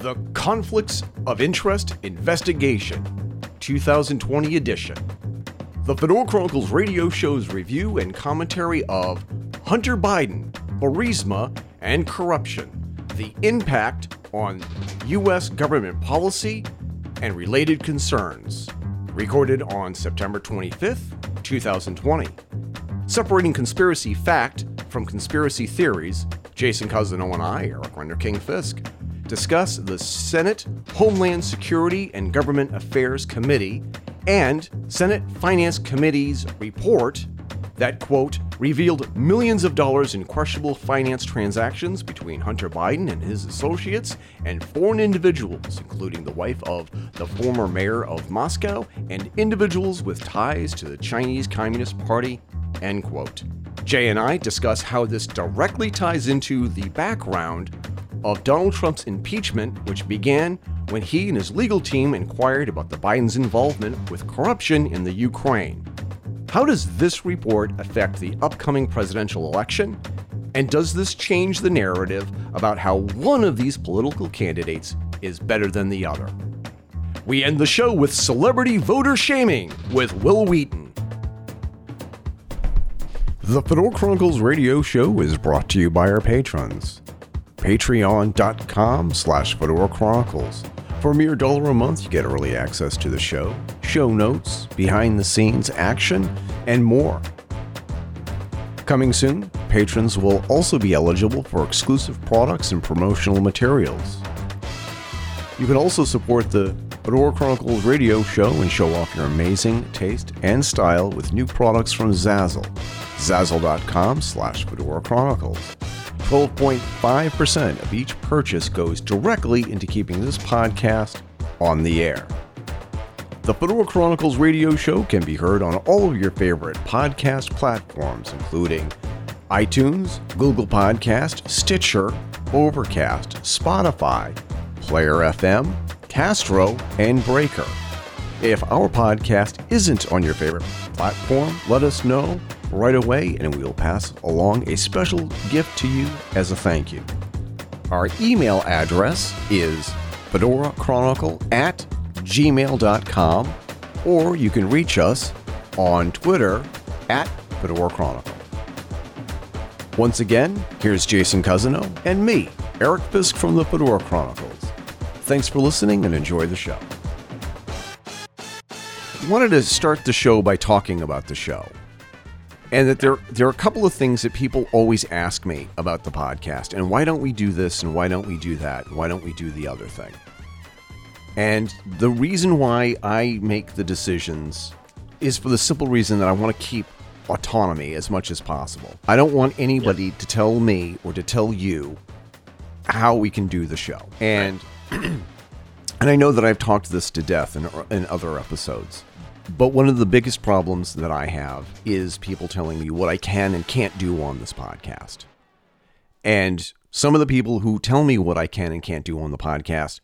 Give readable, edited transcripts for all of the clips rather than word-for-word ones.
The Conflicts of Interest Investigation, 2020 edition. The Fedora Chronicles radio show's review and commentary of Hunter Biden, Burisma, and corruption, the impact on U.S. government policy and related concerns. Recorded on September 25th, 2020. Separating conspiracy fact from conspiracy theories, Jason Cousineau and I, Eric Fisk, discuss the Senate Homeland Security and Government Affairs Committee and Senate Finance Committee's report that, quote, revealed millions of dollars in questionable finance transactions between Hunter Biden and his associates and foreign individuals, including the wife of the former mayor of Moscow and individuals with ties to the Chinese Communist Party, end quote. Jay and I discuss how this directly ties into the background of Donald Trump's impeachment, which began when he and his legal team inquired about the Biden's involvement with corruption in the Ukraine. How does this report affect the upcoming presidential election? And does this change the narrative about how one of these political candidates is better than the other? We end the show with celebrity voter shaming with Wil Wheaton. The Fedora Chronicles radio show is brought to you by our patrons. Patreon.com/Fedora Chronicles. For a mere $1 a month, you get early access to the show, show notes, behind the scenes action, and more. Coming soon, patrons will also be eligible for exclusive products and promotional materials. You can also support the Fedora Chronicles radio show and show off your amazing taste and style with new products from Zazzle. Zazzle.com/Fedora Chronicles. 12.5% of each purchase goes directly into keeping this podcast on the air. The Fedora Chronicles radio show can be heard on all of your favorite podcast platforms, including iTunes, Google Podcast, Stitcher, Overcast, Spotify, Player FM, Castro, and Breaker. If our podcast isn't on your favorite platform, let us know right away, and we will pass along a special gift to you as a thank you. Our email address is fedorachronicle@gmail.com, or you can reach us on Twitter @FedoraChronicle. Once again, here's Jason Cousineau and me, Eric Fisk from the Fedora Chronicles. Thanks for listening and enjoy the show. I wanted to start the show by talking about the show. And that there are a couple of things that people always ask me about the podcast, and why don't we do this, and why don't we do that, and why don't we do the other thing? And the reason why I make the decisions is for the simple reason that I want to keep autonomy as much as possible. I don't want anybody to tell me or to tell you how we can do the show. And and I know that I've talked this to death in other episodes. But one of the biggest problems that I have is people telling me what I can and can't do on this podcast. And some of the people who tell me what I can and can't do on the podcast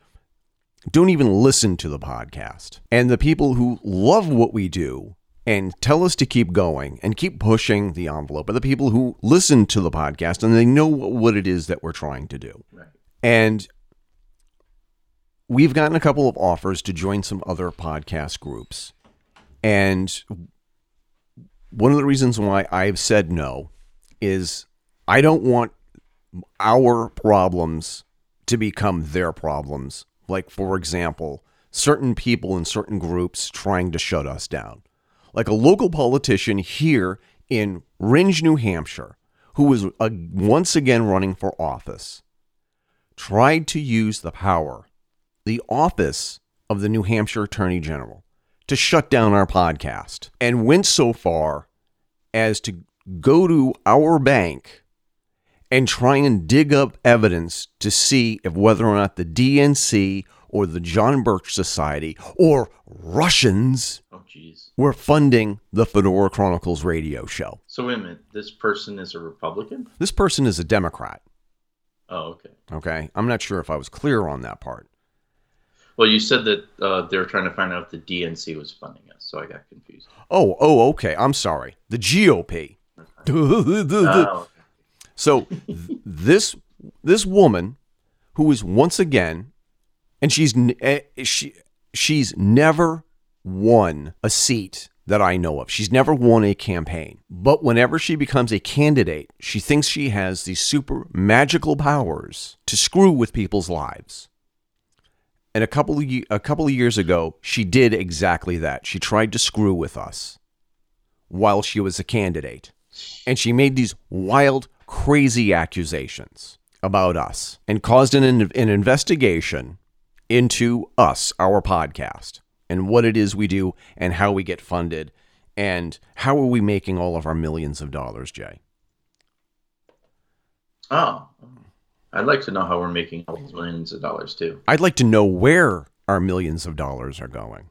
don't even listen to the podcast. And the people who love what we do and tell us to keep going and keep pushing the envelope are the people who listen to the podcast and they know what it is that we're trying to do. Right. And we've gotten a couple of offers to join some other podcast groups. And one of the reasons why I've said no is I don't want our problems to become their problems. Like, for example, certain people in certain groups trying to shut us down. Like a local politician here in Ringe, New Hampshire, who was once again running for office, tried to use the power, the office of the New Hampshire Attorney General, to shut down our podcast, and went so far as to go to our bank and try and dig up evidence to see if whether or not the DNC or the John Birch Society or Russians were funding the Fedora Chronicles radio show. So wait a minute, this person is a Republican? This person is a Democrat. Oh, okay. Okay, I'm not sure if I was clear on that part. Well, you said that they were trying to find out if the DNC was funding us, so I got confused. Oh, okay. I'm sorry. The GOP. Okay. So this woman, who is once again And she's never won a seat that I know of. She's never won a campaign. But whenever she becomes a candidate, she thinks she has these super magical powers to screw with people's lives. And a couple of years ago, she did exactly that. She tried to screw with us while she was a candidate. And she made these wild, crazy accusations about us and caused an investigation into us, our podcast, and what it is we do and how we get funded and how are we making all of our millions of dollars, Jay? Oh, I'd like to know how we're making all those millions of dollars too. I'd like to know where our millions of dollars are going.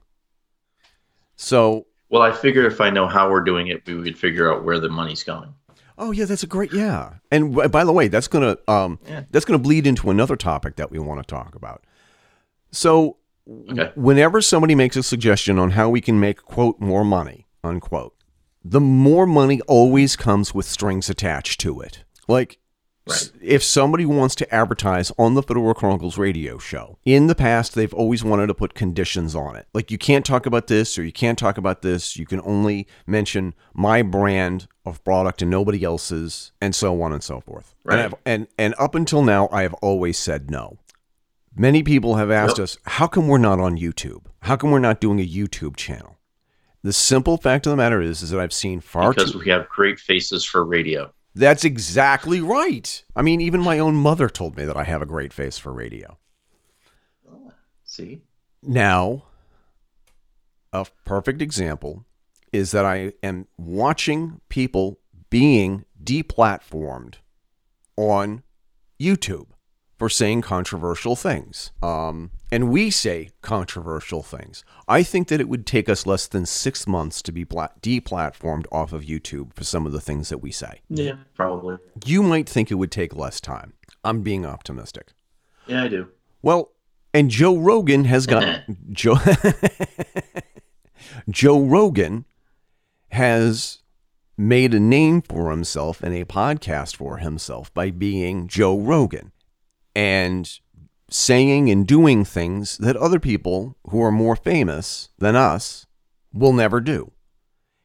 So, well, I figure if I know how we're doing it, we would figure out where the money's going. Oh yeah, that's a great, yeah. And by the way, that's gonna bleed into another topic that we want to talk about. So okay. Whenever somebody makes a suggestion on how we can make, quote, more money, unquote, the more money always comes with strings attached to it. Like, right. If somebody wants to advertise on the Fedora Chronicles radio show, in the past, they've always wanted to put conditions on it. Like, you can't talk about this or you can't talk about this. You can only mention my brand of product and nobody else's, and so on and so forth. Right. And up until now, I have always said no. Many people have asked us, how come we're not on YouTube? How come we're not doing a YouTube channel? The simple fact of the matter is that I've seen far too... Because we have great faces for radio. That's exactly right. I mean, even my own mother told me that I have a great face for radio. Oh, see? Now, a perfect example is that I am watching people being deplatformed on YouTube for saying controversial things. And we say controversial things. I think that it would take us less than 6 months to be deplatformed off of YouTube for some of the things that we say. Yeah, probably. You might think it would take less time. I'm being optimistic. Yeah, I do. Well, and Joe Rogan has gotten... Joe Rogan has made a name for himself and a podcast for himself by being Joe Rogan. And saying and doing things that other people who are more famous than us will never do.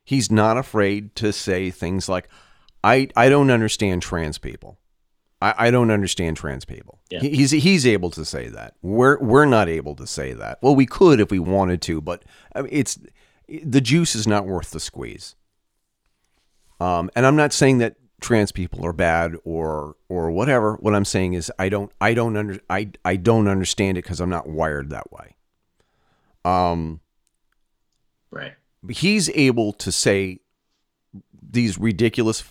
He's not afraid to say things like, I don't understand trans people. I don't understand trans people. Yeah. He's able to say that. We're not able to say that. Well, we could if we wanted to, but it's the juice is not worth the squeeze. And I'm not saying that trans people are bad or whatever. What I'm saying is I don't understand it because I'm not wired that way. Right. He's able to say these ridiculous,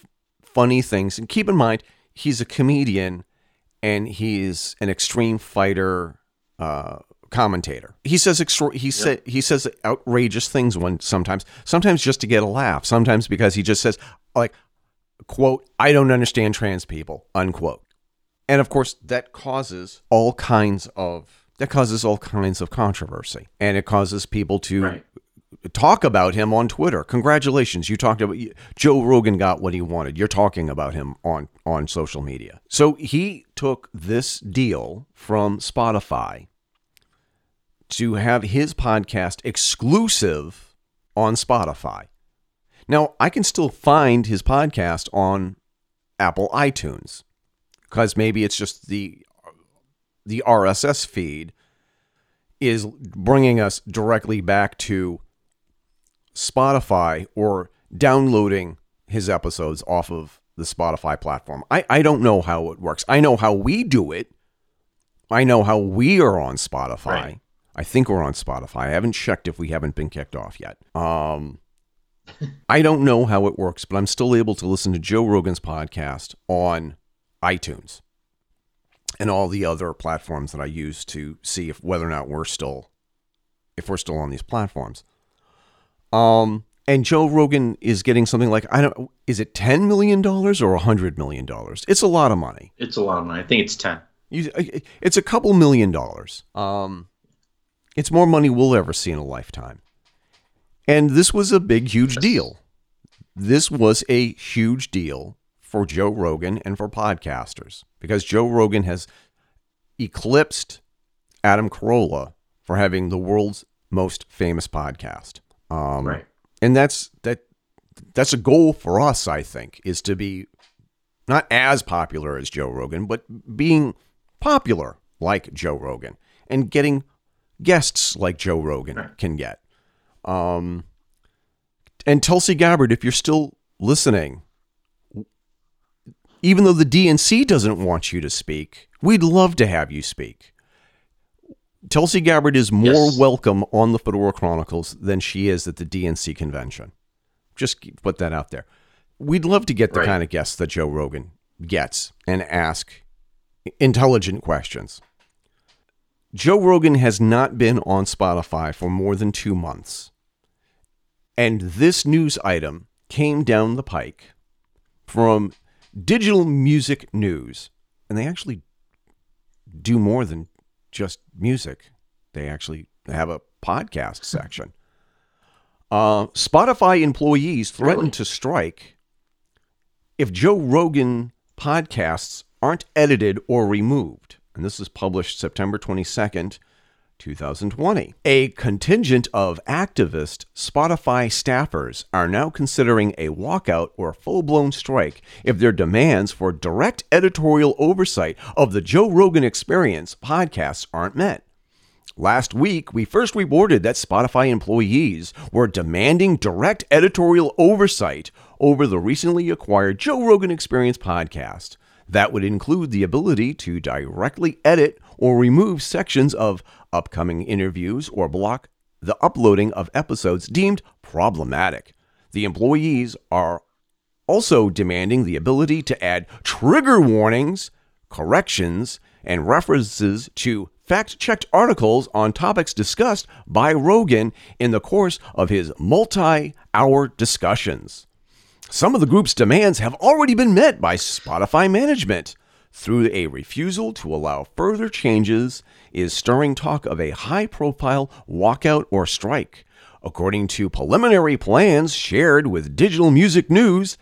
funny things. And keep in mind, he's a comedian and he's an extreme fighter commentator. He says outrageous things sometimes just to get a laugh. Sometimes because he just says like, quote, I don't understand trans people, unquote. And of course, that causes all kinds of controversy. And it causes people to talk about him on Twitter. Congratulations, you talked about Joe Rogan got what he wanted. You're talking about him on social media. So he took this deal from Spotify to have his podcast exclusive on Spotify. Now, I can still find his podcast on Apple iTunes because maybe it's just the RSS feed is bringing us directly back to Spotify or downloading his episodes off of the Spotify platform. I don't know how it works. I know how we do it. I know how we are on Spotify. Right. I think we're on Spotify. I haven't checked if we haven't been kicked off yet. I don't know how it works, but I'm still able to listen to Joe Rogan's podcast on iTunes and all the other platforms that I use to see whether or not we're still on these platforms. And Joe Rogan is getting something like, is it $10 million or $100 million? It's a lot of money. I think it's 10. It's a couple $1,000,000. It's more money we'll ever see in a lifetime. And this was a big, huge deal. This was a huge deal for Joe Rogan and for podcasters because Joe Rogan has eclipsed Adam Carolla for having the world's most famous podcast. Right. And that's a goal for us, I think, is to be not as popular as Joe Rogan, but being popular like Joe Rogan and getting guests like Joe Rogan can get. And Tulsi Gabbard, if you're still listening, even though the DNC doesn't want you to speak, we'd love to have you speak. Tulsi Gabbard is more welcome on the Fedora Chronicles than she is at the DNC convention. Just put that out there. We'd love to get the kind of guests that Joe Rogan gets and ask intelligent questions. Joe Rogan has not been on Spotify for more than 2 months. And this news item came down the pike from Digital Music News. And they actually do more than just music. They actually have a podcast section. Spotify employees threatened to strike if Joe Rogan podcasts aren't edited or removed. And this is published September 22nd, 2020. A contingent of activist Spotify staffers are now considering a walkout or a full-blown strike if their demands for direct editorial oversight of the Joe Rogan Experience podcasts aren't met. Last week, we first reported that Spotify employees were demanding direct editorial oversight over the recently acquired Joe Rogan Experience podcast. That would include the ability to directly edit or remove sections of upcoming interviews or block the uploading of episodes deemed problematic. The employees are also demanding the ability to add trigger warnings, corrections, and references to fact-checked articles on topics discussed by Rogan in the course of his multi-hour discussions. Some of the group's demands have already been met by Spotify management. Through a refusal to allow further changes is stirring talk of a high-profile walkout or strike. According to preliminary plans shared with Digital Music News,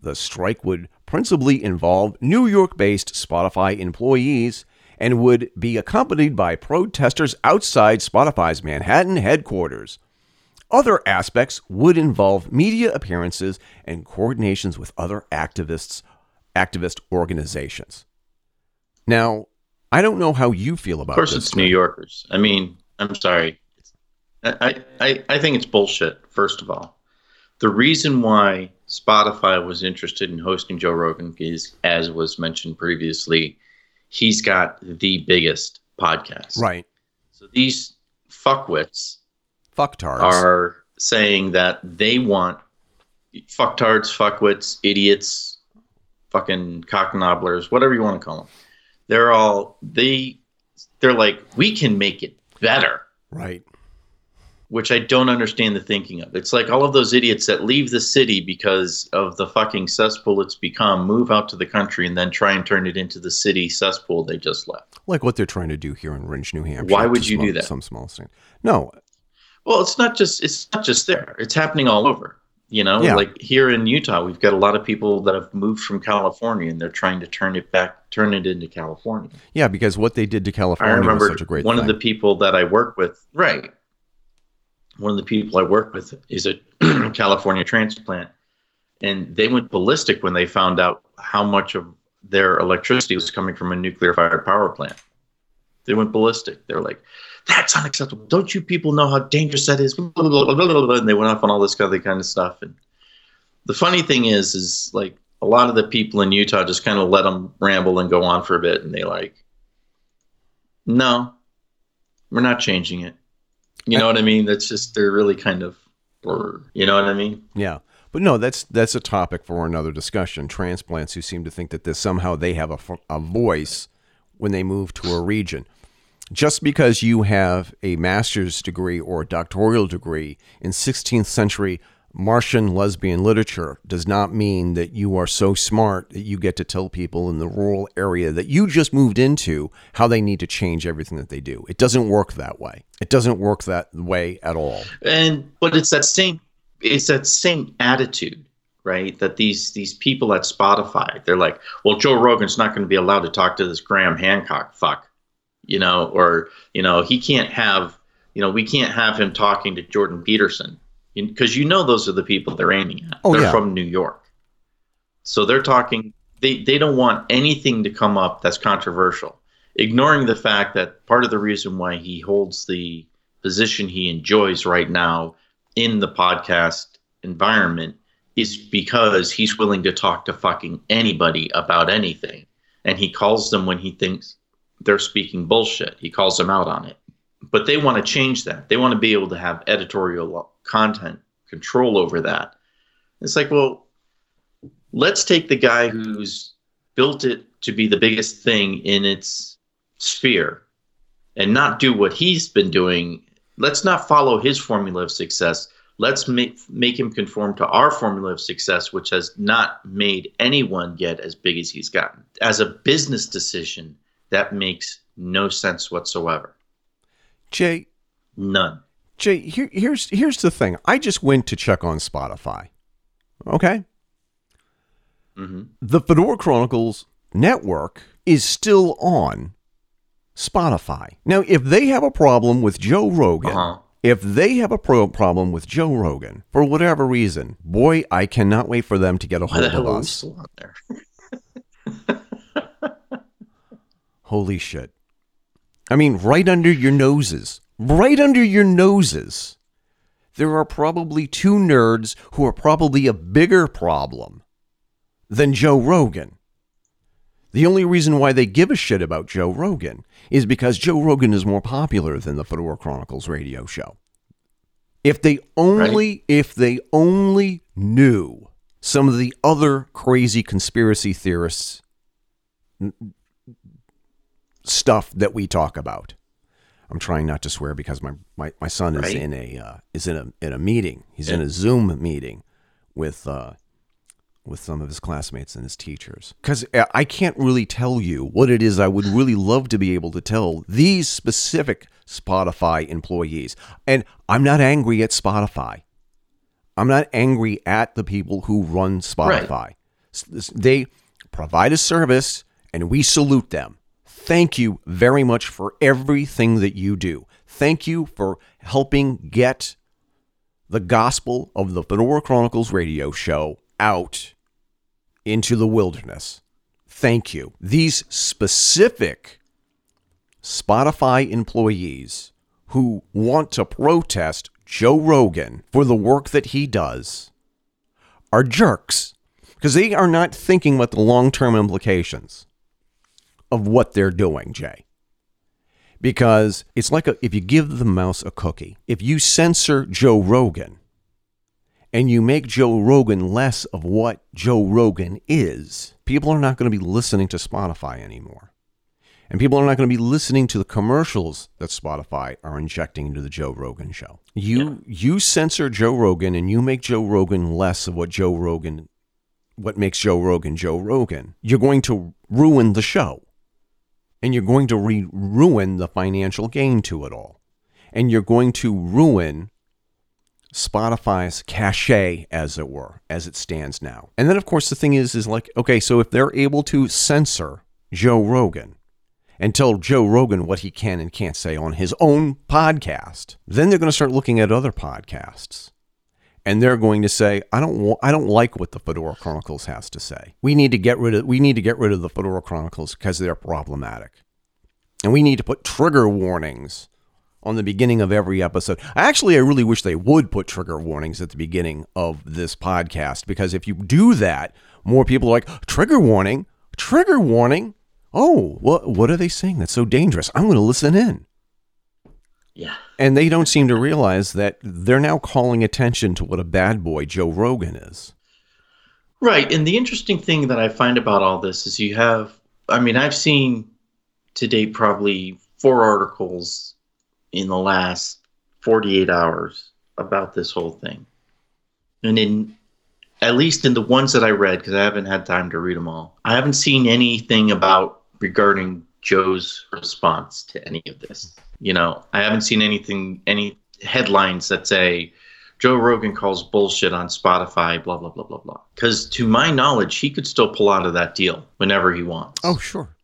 the strike would principally involve New York-based Spotify employees and would be accompanied by protesters outside Spotify's Manhattan headquarters. Other aspects would involve media appearances and coordinations with other activist organizations. Now, I don't know how you feel about this. Of course, it's New Yorkers. I mean, I'm sorry. I think it's bullshit, first of all. The reason why Spotify was interested in hosting Joe Rogan is, as was mentioned previously, he's got the biggest podcast. Right. So these fuckwits... Fucktards are saying that they want fucktards, fuckwits, idiots, fucking cocknobblers, whatever you want to call them. They're like, we can make it better, right? Which I don't understand the thinking of. It's like all of those idiots that leave the city because of the fucking cesspool it's become, move out to the country, and then try and turn it into the city cesspool they just left. Like what they're trying to do here in Orange, New Hampshire. Why would you do that? Some small thing. No. Well, it's not just there. It's happening all over. You know, like here in Utah, we've got a lot of people that have moved from California, and they're trying to turn it into California. Yeah, because what they did to California was such a great thing. One of the people I work with is a California transplant, and they went ballistic when they found out how much of their electricity was coming from a nuclear-fired power plant. They went ballistic. They're like, that's unacceptable. Don't you people know how dangerous that is? Blah, blah, blah, blah, blah. And they went off on all this other kind of stuff. And the funny thing is like a lot of the people in Utah just kind of let them ramble and go on for a bit. And they like, no, we're not changing it. You know what I mean? That's just, they're really kind of blur. You know what I mean? Yeah. But no, that's a topic for another discussion. Transplants who seem to think that this, somehow they have a voice when they move to a region. Just because you have a master's degree or a doctoral degree in 16th century Martian lesbian literature does not mean that you are so smart that you get to tell people in the rural area that you just moved into how they need to change everything that they do. It doesn't work that way. It doesn't work that way at all. But it's that same attitude, right? That these people at Spotify, they're like, well, Joe Rogan's not going to be allowed to talk to this Graham Hancock fuck. he can't have, we can't have him talking to Jordan Peterson, because those are the people they're aiming at. Oh, they're from New York. So they're talking, they don't want anything to come up that's controversial, ignoring the fact that part of the reason why he holds the position he enjoys right now in the podcast environment is because he's willing to talk to fucking anybody about anything. And he calls them when he thinks they're speaking bullshit. He calls them out on it. But they want to change that. They want to be able to have editorial content control over that. It's like, well, let's take the guy who's built it to be the biggest thing in its sphere and not do what he's been doing. Let's not follow his formula of success. Let's make him conform to our formula of success, which has not made anyone yet as big as he's gotten. As a business decision, that makes no sense whatsoever. Jay. None. Jay, here's the thing. I just went to check on Spotify. Okay? Mm-hmm. The Fedora Chronicles network is still on Spotify. Now, if they have a problem with Joe Rogan... Uh-huh. If they have a problem with Joe Rogan, for whatever reason, boy, I cannot wait for them to get a hold of us. Why the hell are we still on there? Holy shit. I mean, right under your noses. Right under your noses. There are probably two nerds who are probably a bigger problem than Joe Rogan. The only reason why they give a shit about Joe Rogan is because Joe Rogan is more popular than the Fedora Chronicles radio show. If they only knew some of the other crazy conspiracy theorists stuff that we talk about. I'm trying not to swear because my son is in a meeting. He's in a Zoom meeting with some of his classmates and his teachers. Because I can't really tell you what it is I would really love to be able to tell these specific Spotify employees. And I'm not angry at Spotify. I'm not angry at the people who run Spotify. Right. They provide a service, and we salute them. Thank you very much for everything that you do. Thank you for helping get the gospel of the Fedora Chronicles radio show out into the wilderness. Thank you. These specific Spotify employees who want to protest Joe Rogan for the work that he does are jerks because they are not thinking about the long-term implications of what they're doing, Jay. Because it's like if you give the mouse a cookie, if you censor Joe Rogan, and you make Joe Rogan less of what Joe Rogan is, people are not going to be listening to Spotify anymore. And people are not going to be listening to the commercials that Spotify are injecting into the Joe Rogan show. You censor Joe Rogan and you make Joe Rogan less of what makes Joe Rogan Joe Rogan. You're going to ruin the show. And you're going to ruin the financial gain to it all. And you're going to ruin Spotify's cachet, as it were, as it stands now. And then, of course, the thing is like, okay, so if they're able to censor Joe Rogan and tell Joe Rogan what he can and can't say on his own podcast, then they're going to start looking at other podcasts. And they're going to say, I don't like what the Fedora Chronicles has to say. We need to get rid of the Fedora Chronicles because they're problematic. And we need to put trigger warnings on the beginning of every episode. Actually, I really wish they would put trigger warnings at the beginning of this podcast, because if you do that, more people are like, trigger warning. Oh, what are they saying? That's so dangerous. I'm going to listen in. Yeah. And they don't seem to realize that they're now calling attention to what a bad boy Joe Rogan is. Right. And the interesting thing that I find about all this is I've seen today probably 4 articles in the last 48 hours about this whole thing. And at least in the ones that I read, because I haven't had time to read them all, I haven't seen anything regarding Joe's response to any of this. I haven't seen anything, any headlines that say, Joe Rogan calls bullshit on Spotify, blah, blah, blah, blah, blah. Because to my knowledge, he could still pull out of that deal whenever he wants. Oh, sure.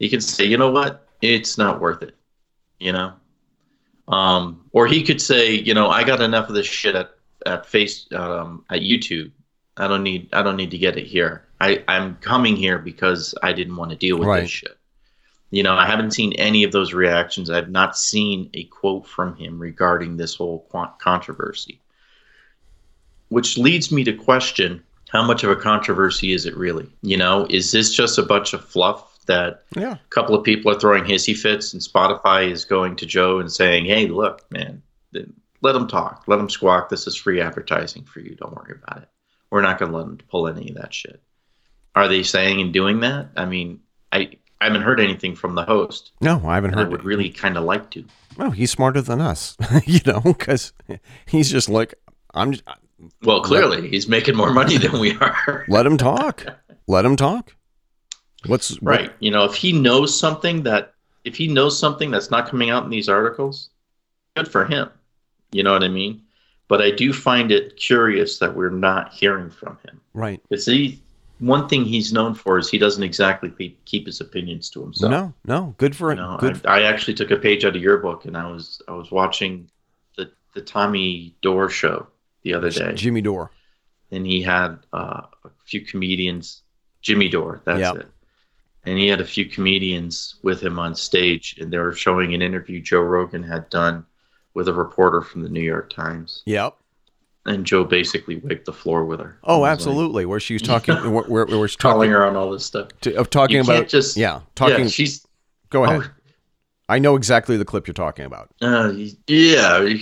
He can say, you know what? it's not worth it, you know? Or he could say, you know, I got enough of this shit at YouTube. I don't need to get it here. I'm coming here because I didn't want to deal with this shit. You know, I haven't seen any of those reactions. I've not seen a quote from him regarding this whole controversy, which leads me to question how much of a controversy is it really? You know, is this just a bunch of fluff that a couple of people are throwing hissy fits and Spotify is going to Joe and saying, hey, look, man, let them talk. Let them squawk. This is free advertising for you. Don't worry about it. We're not going to let them pull any of that shit. Are they saying and doing that? I mean, I haven't heard anything from the host. No, I haven't heard. I would really kind of like to. Well, he's smarter than us, you know, because he's just like, well, clearly he's making more money than we are. Let him talk. Let him talk. Right. You know, if he knows something that's not coming out in these articles, good for him. You know what I mean? But I do find it curious that we're not hearing from him. Right. One thing he's known for is he doesn't exactly keep his opinions to himself. No, good for him. I actually took a page out of your book, and I was watching the Tommy Dore show the other day. Jimmy Dore, and he had a few comedians. Jimmy Dore, that's it. And he had a few comedians with him on stage, and they were showing an interview Joe Rogan had done with a reporter from the New York Times. Yep. And Joe basically wiped the floor with her. Oh, absolutely! Like, where she was talking, where she's calling her on all this stuff. She's. Go ahead. Oh, I know exactly the clip you're talking about. She's talking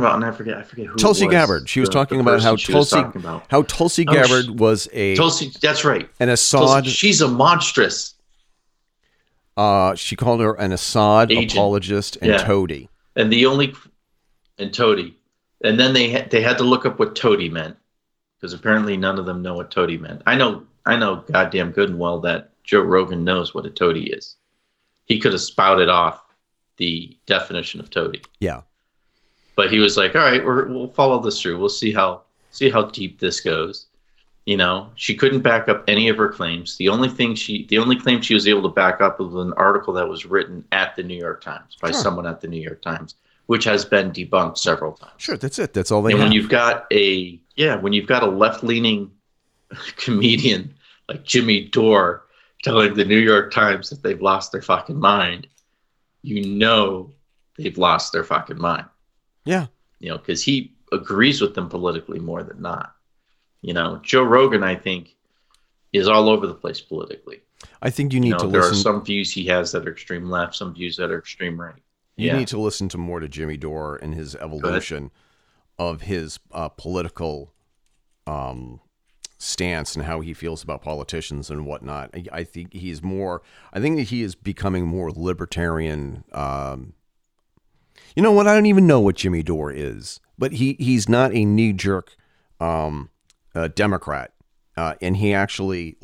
about, and I forget who. Tulsi Gabbard. She was talking about how Tulsi Gabbard was a Tulsi. That's right. An Assad. Tulsi, she's a monstrous. She called her an Assad agent, apologist, and toady. And then they had to look up what toady meant, because apparently none of them know what toady meant. I know goddamn good and well that Joe Rogan knows what a toady is. He could have spouted off the definition of toady. Yeah. But he was like, all right, we'll follow this through. We'll see how deep this goes. You know, she couldn't back up any of her claims. The only claim she was able to back up was an article that was written at the New York Times by someone at the New York Times, which has been debunked several times. Sure, that's it. That's all they have. And when you've got a left-leaning comedian like Jimmy Dore telling the New York Times that they've lost their fucking mind, you know they've lost their fucking mind. Yeah. You know, because he agrees with them politically more than not. You know, Joe Rogan, I think, is all over the place politically. I think you need to listen. There are some views he has that are extreme left, some views that are extreme right. You need to listen to more to Jimmy Dore and his evolution of his political stance and how he feels about politicians and whatnot. I think that he is becoming more libertarian. You know what? I don't even know what Jimmy Dore is, but he's not a knee-jerk Democrat, and he actually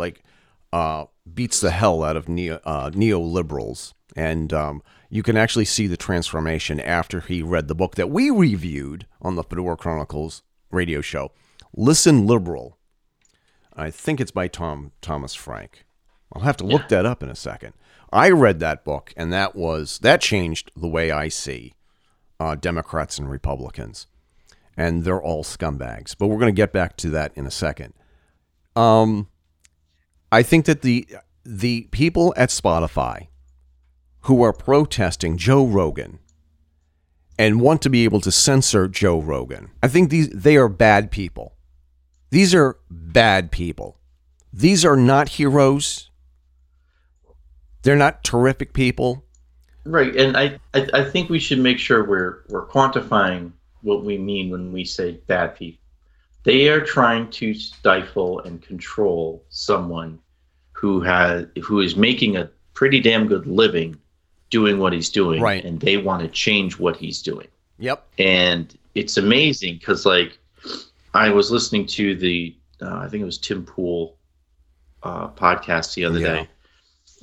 beats the hell out of neoliberals. And you can actually see the transformation after he read the book that we reviewed on the Fedora Chronicles radio show, Listen Liberal. I think it's by Thomas Frank. I'll have to look that up in a second. I read that book, and that changed the way I see Democrats and Republicans. And they're all scumbags. But we're going to get back to that in a second. I think that the people at Spotify who are protesting Joe Rogan and want to be able to censor Joe Rogan, I think they are bad people. These are bad people. These are not heroes. They're not terrific people. Right, and I think we should make sure we're quantifying what we mean when we say bad people. They are trying to stifle and control someone who is making a pretty damn good living doing what he's doing, right? And they want to change what he's doing. Yep. And it's amazing because, like, I was listening to the I think it was Tim Pool podcast the other day,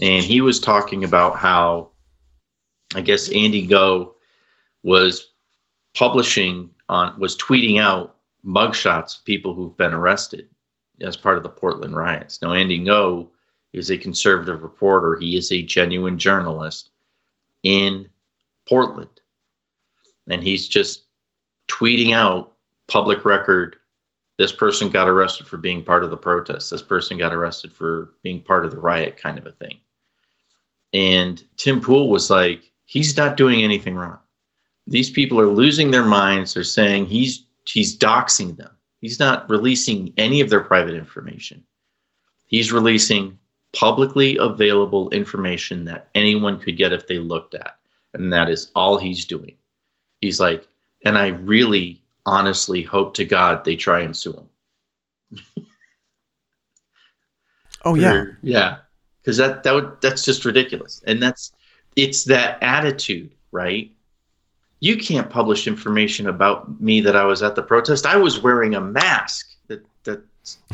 and he was talking about how I guess Andy Ngo was tweeting out mugshots of people who've been arrested as part of the Portland riots. Now Andy Ngo is a conservative reporter. He is a genuine journalist in Portland. And he's just tweeting out public record. This person got arrested for being part of the protest. This person got arrested for being part of the riot, kind of a thing. And Tim Pool was like, he's not doing anything wrong. These people are losing their minds. They're saying he's doxing them. He's not releasing any of their private information. He's releasing publicly available information that anyone could get if they looked at. And that is all he's doing. He's like, and I really honestly hope to God they try and sue him. Oh, yeah. Or, yeah. Because that's just ridiculous. And it's that attitude, right? You can't publish information about me that I was at the protest. I was wearing a mask.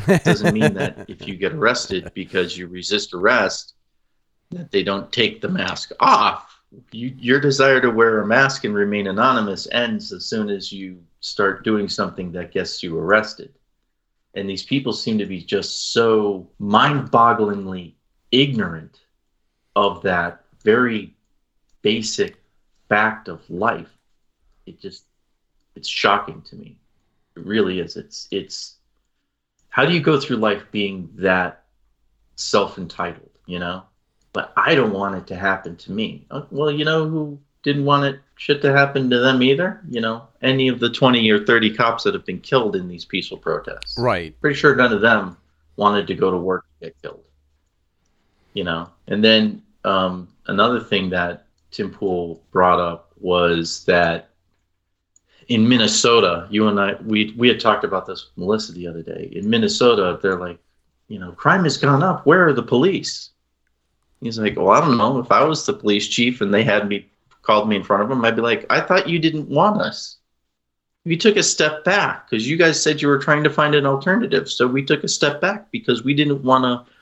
That doesn't mean that if you get arrested because you resist arrest, that they don't take the mask off. Your desire to wear a mask and remain anonymous ends as soon as you start doing something that gets you arrested. And these people seem to be just so mind-bogglingly ignorant of that very basic fact of life. It's shocking to me. It really is. It's how do you go through life being that self-entitled, you know? But I don't want it to happen to me. Well, you know who didn't want it shit to happen to them either? You know, any of the 20 or 30 cops that have been killed in these peaceful protests. Right. Pretty sure none of them wanted to go to work and get killed. You know? And then another thing that Tim Pool brought up was that in Minnesota, you and I, we had talked about this with Melissa the other day. In Minnesota, they're like, you know, crime has gone up. Where are the police? He's like, well, I don't know. If I was the police chief and they had me called me in front of them, I'd be like, I thought you didn't want us. We took a step back because you guys said you were trying to find an alternative. So we took a step back because we didn't want to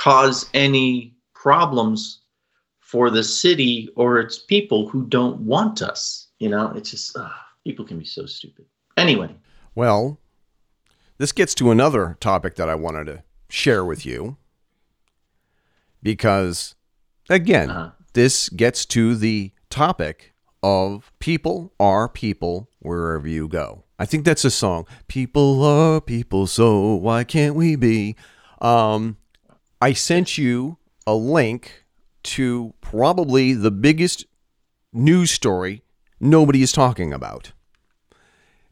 cause any problems for the city or its people who don't want us. You know, it's just people can be so stupid. Anyway. Well, this gets to another topic that I wanted to share with you. Because, again, This gets to the topic of people are people wherever you go. I think that's a song. People are people, so why can't we be? I sent you a link to probably the biggest news story nobody is talking about.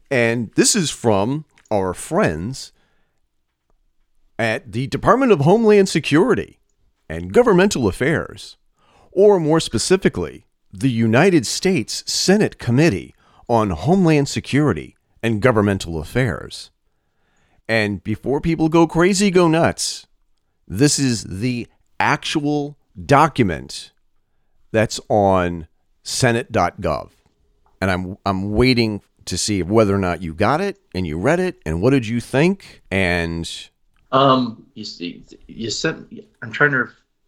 And this is from our friends at the Department of Homeland Security and Governmental Affairs, or more specifically, the United States Senate Committee on Homeland Security and Governmental Affairs. And before people go crazy, go nuts, this is the actual document that's on senate.gov. And I'm waiting to see whether or not you got it and you read it and what did you think. And you sent. I'm trying to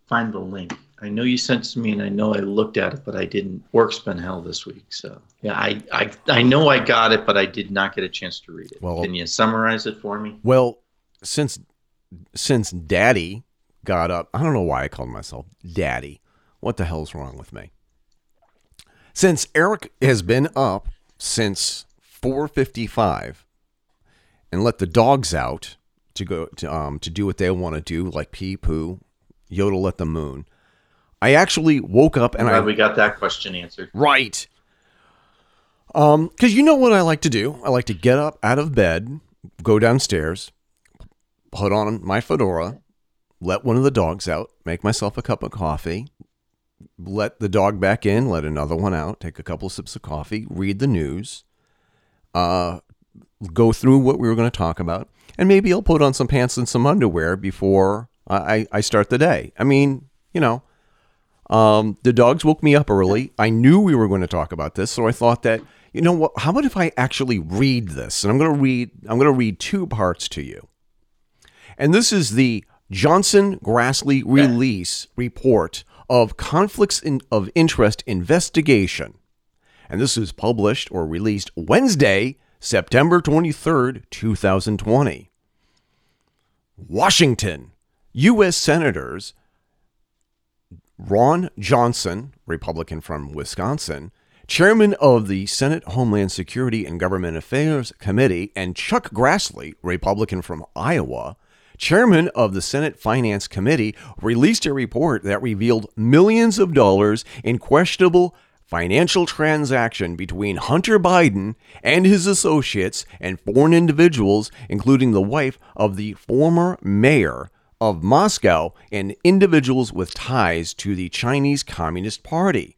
find the link. I know you sent it to me, and I know I looked at it, but I didn't. Work's been hell this week, so yeah, I know I got it, but I did not get a chance to read it. Well, can you summarize it for me? Well, since Daddy got up, I don't know why I called myself Daddy. What the hell's wrong with me? Since Eric has been up since 4:55 and let the dogs out to go to do what they want to do, like pee, poo, yodel at the moon. I actually woke up and we got that question answered. Right. Because you know what I like to do? I like to get up out of bed, go downstairs, put on my fedora, let one of the dogs out, make myself a cup of coffee, let the dog back in, let another one out, take a couple of sips of coffee, read the news, go through what we were going to talk about. And maybe I'll put on some pants and some underwear before I start the day. I mean, you know, the dogs woke me up early. I knew we were going to talk about this, so I thought that, you know what? How about if I actually read this? And I'm going to read two parts to you. And this is the Johnson-Grassley release report of conflicts of interest investigation, and this is published or released Wednesday, September 23rd, 2020. Washington, U.S. Senators Ron Johnson, Republican from Wisconsin, chairman of the Senate Homeland Security and Governmental Affairs Committee, and Chuck Grassley, Republican from Iowa, chairman of the Senate Finance Committee, released a report that revealed millions of dollars in questionable financial transaction between Hunter Biden and his associates and foreign individuals, including the wife of the former mayor of Moscow and individuals with ties to the Chinese Communist Party.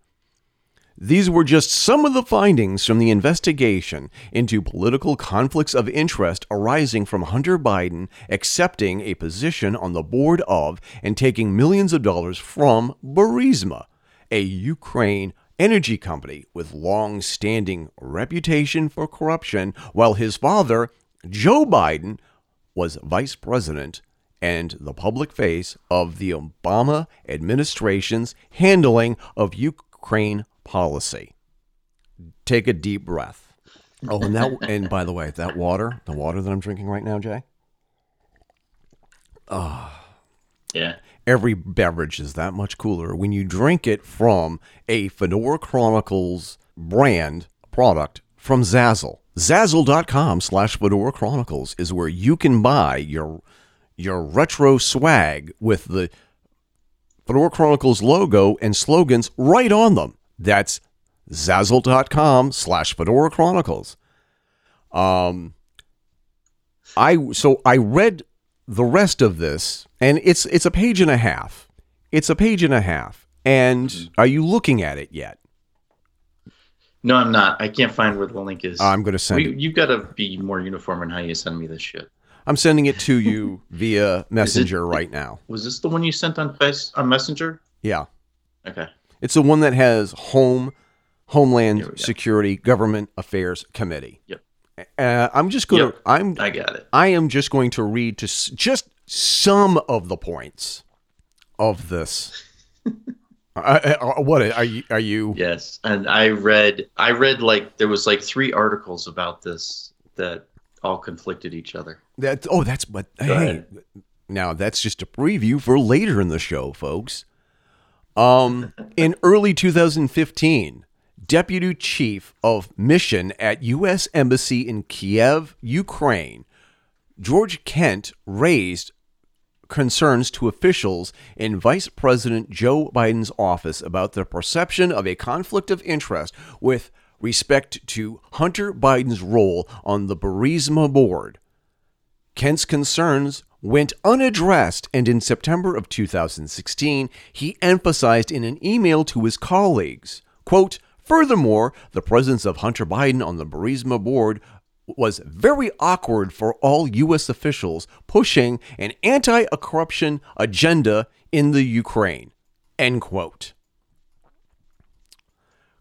These were just some of the findings from the investigation into political conflicts of interest arising from Hunter Biden accepting a position on the board of and taking millions of dollars from Burisma, a Ukraine energy company with long-standing reputation for corruption, while his father, Joe Biden, was vice president and the public face of the Obama administration's handling of Ukraine policy. Take a deep breath. Oh, and that, and by the way, that water, the water that I'm drinking right now, Jay. Yeah. Every beverage is that much cooler when you drink it from a Fedora Chronicles brand product from Zazzle. Zazzle.com/Fedora Chronicles is where you can buy your retro swag with the Fedora Chronicles logo and slogans right on them. That's Zazzle.com/Fedora Chronicles. I read the rest of this, and it's a page and a half. It's a page and a half. And are you looking at it yet? No, I'm not. I can't find where the link is. I'm going to send it. You've got to be more uniform in how you send me this shit. I'm sending it to you via Messenger right now. Was this the one you sent on Messenger? Yeah. Okay. It's the one that has Homeland Security Government Affairs Committee. Yep. I'm just going to. I got it. I am just going to read just some of the points of this. What are you? Yes, and I read like there was like three articles about this that all conflicted each other. Now that's just a preview for later in the show, folks. In early 2015, Deputy Chief of Mission at U.S. Embassy in Kiev, Ukraine, George Kent raised concerns to officials in Vice President Joe Biden's office about the perception of a conflict of interest with respect to Hunter Biden's role on the Burisma board. Kent's concerns went unaddressed, and in September of 2016, he emphasized in an email to his colleagues, quote, "Furthermore, the presence of Hunter Biden on the Burisma board was very awkward for all U.S. officials pushing an anti-corruption agenda in the Ukraine," end quote.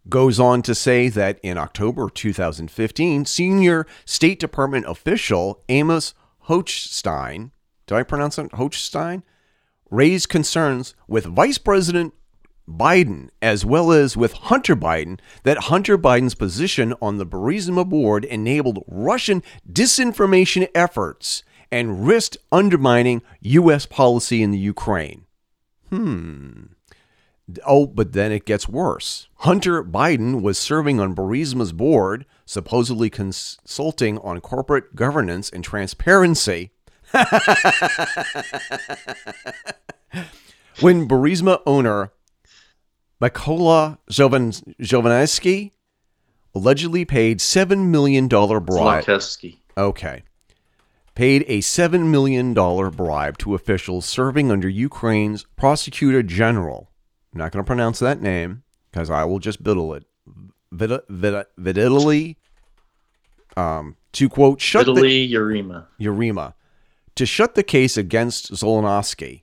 Goes on to say that in October 2015, senior State Department official Amos Hochstein, did I pronounce it Hochstein? Raised concerns with Vice President Biden, as well as with Hunter Biden, that Hunter Biden's position on the Burisma board enabled Russian disinformation efforts and risked undermining U.S. policy in the Ukraine. Oh, but then it gets worse. Hunter Biden was serving on Burisma's board, supposedly consulting on corporate governance and transparency. When Burisma owner Mykola Zlochevsky allegedly paid $7 million bribe. Okay. Paid a $7 million bribe to officials serving under Ukraine's prosecutor general. I'm not going to pronounce that name because I will just biddle it. To quote, shut Yerima. To shut the case against Zolonovsky,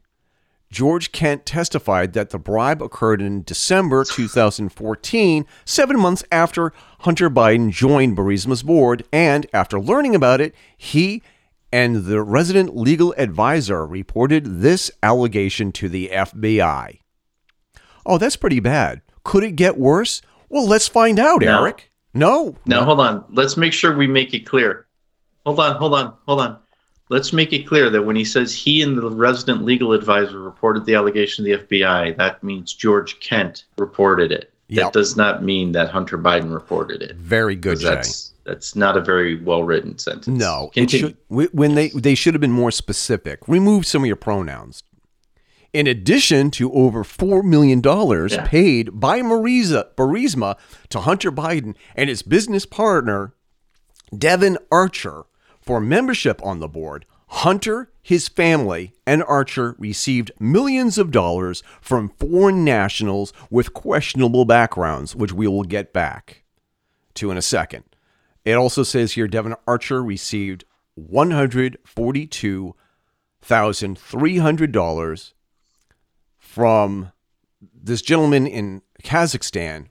George Kent testified that the bribe occurred in December 2014, 7 months after Hunter Biden joined Burisma's board, and after learning about it, he and the resident legal advisor reported this allegation to the FBI. Oh, that's pretty bad. Could it get worse? Well, let's find out, no. Eric. No. Hold on. Let's make sure we make it clear. Hold on. Let's make it clear that when he says he and the resident legal advisor reported the allegation to the FBI, that means George Kent reported it. Yep. That does not mean that Hunter Biden reported it. Very good, Jay. That's not a very well-written sentence. No. It should, when they should have been more specific. Remove some of your pronouns. In addition to over $4 million paid by Burisma to Hunter Biden and his business partner, Devin Archer, for membership on the board, Hunter, his family, and Archer received millions of dollars from foreign nationals with questionable backgrounds, which we will get back to in a second. It also says here Devin Archer received $142,300 from this gentleman in Kazakhstan,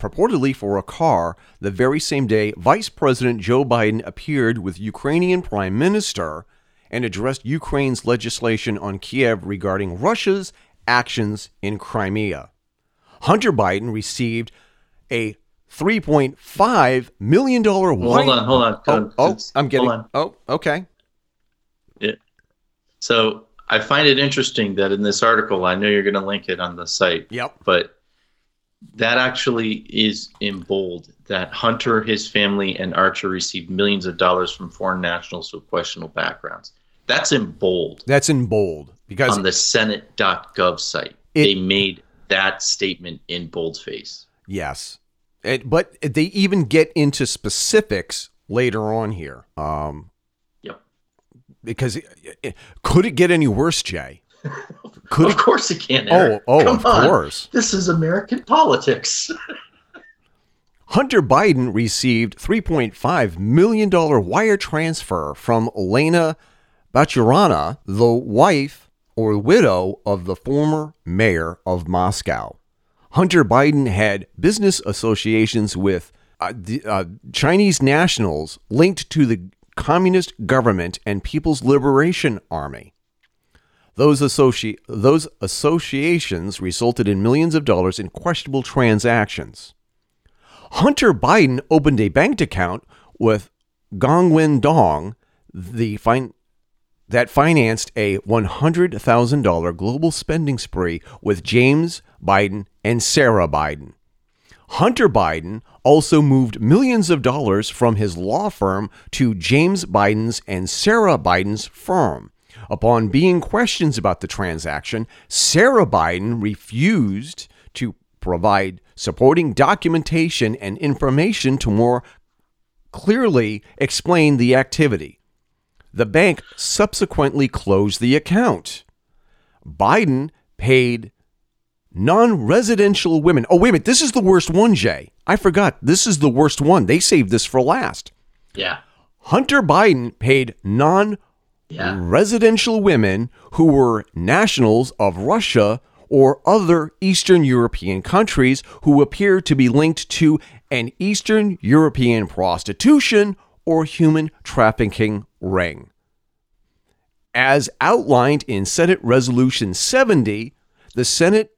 purportedly for a car. The very same day, Vice President Joe Biden appeared with Ukrainian Prime Minister and addressed Ukraine's legislation on Kiev regarding Russia's actions in Crimea. Hunter Biden received a $3.5 million... Hold on. I'm getting... Oh, okay. Yeah. So I find it interesting that in this article, I know you're going to link it on the site, yep, but that actually is in bold, that Hunter, his family, and Archer received millions of dollars from foreign nationals with questionable backgrounds. That's in bold. That's in bold. Because on the Senate.gov site, they made that statement in boldface. Yes. But they even get into specifics later on here. Yep. Because could it get any worse, Jay? Of course it can, Eric. Of course. This is American politics. Hunter Biden received $3.5 million wire transfer from Elena Bachurana, the wife or widow of the former mayor of Moscow. Hunter Biden had business associations with Chinese nationals linked to the Communist government and People's Liberation Army. Those associations resulted in millions of dollars in questionable transactions. Hunter Biden opened a bank account with Gongwen Dong that financed a $100,000 global spending spree with James Biden and Sarah Biden. Hunter Biden also moved millions of dollars from his law firm to James Biden's and Sarah Biden's firm. Upon being questioned about the transaction, Sarah Biden refused to provide supporting documentation and information to more clearly explain the activity. The bank subsequently closed the account. Biden paid non-residential women. Oh, wait a minute. This is the worst one, Jay. I forgot. This is the worst one. They saved this for last. Yeah. Hunter Biden paid residential women who were nationals of Russia or other Eastern European countries who appear to be linked to an Eastern European prostitution or human trafficking ring. As outlined in Senate Resolution 70, the Senate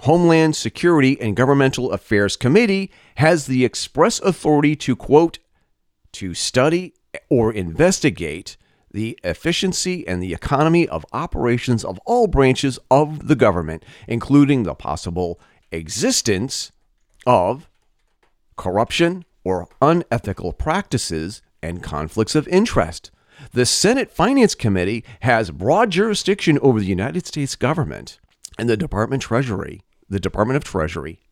Homeland Security and Governmental Affairs Committee has the express authority to, quote, to study or investigate the efficiency and the economy of operations of all branches of the government, including the possible existence of corruption or unethical practices and conflicts of interest. The Senate Finance Committee has broad jurisdiction over the United States government and the Department of Treasury,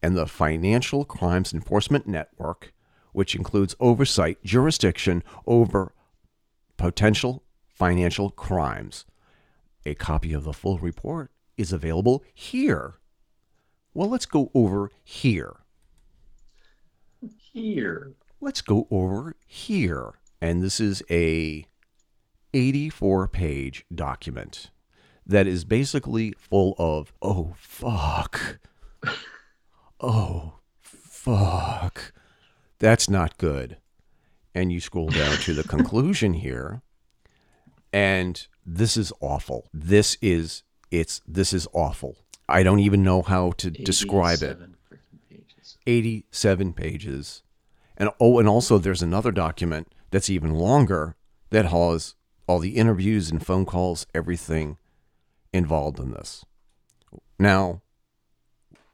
and the Financial Crimes Enforcement Network, which includes oversight jurisdiction over potential financial crimes. A copy of the full report is available here. Well, let's go over here. Let's go over here. And this is a 84-page document that is basically full of, oh, fuck. That's not good. And you scroll down to the conclusion here. And this is awful. This is awful. I don't even know how to describe it. 87 pages. And also there's another document that's even longer that has all the interviews and phone calls, everything involved in this. Now,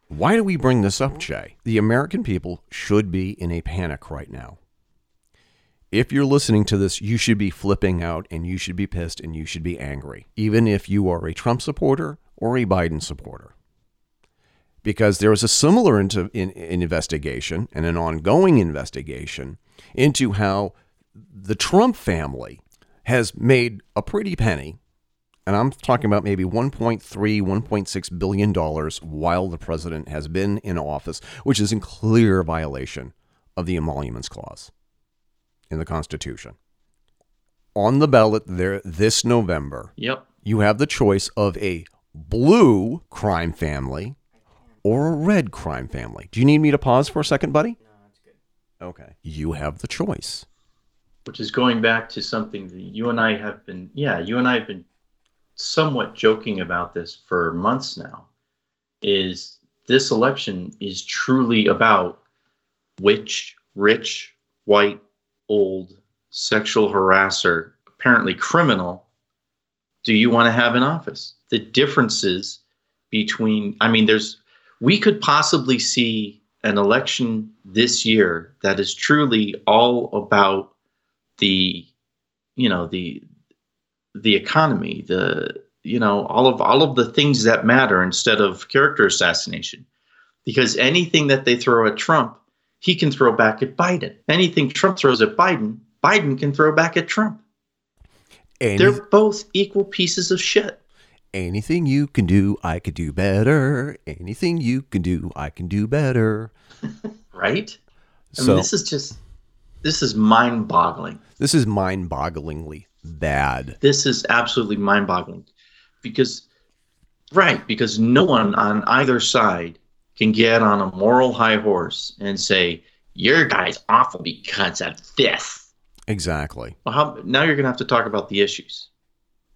why do we bring this up, Jay? The American people should be in a panic right now. If you're listening to this, you should be flipping out and you should be pissed and you should be angry, even if you are a Trump supporter or a Biden supporter. Because there was a similar investigation and an ongoing investigation into how the Trump family has made a pretty penny, and I'm talking about maybe $1.3, $1.6 billion while the president has been in office, which is in clear violation of the Emoluments Clause in the Constitution. On the ballot there this November, you have the choice of a blue crime family or a red crime family. Do you need me to pause for a second, buddy? No, that's good. Okay. You have the choice. Which is going back to something that you and I have been somewhat joking about this for months now, is this election is truly about which rich, white, old, sexual harasser, apparently criminal, do you want to have in office? The differences between, I mean, we could possibly see an election this year that is truly all about the economy, all of the things that matter instead of character assassination. Because anything that they throw at Trump, he can throw back at Biden. Anything Trump throws at Biden, Biden can throw back at Trump. They're both equal pieces of shit. Anything you can do, I can do better. Anything you can do, I can do better. Right? I mean, this is mind-boggling. This is mind-bogglingly bad. This is absolutely mind-boggling. Because no one on either side can get on a moral high horse and say, your guy's awful because of this. Exactly. Well, now you're going to have to talk about the issues.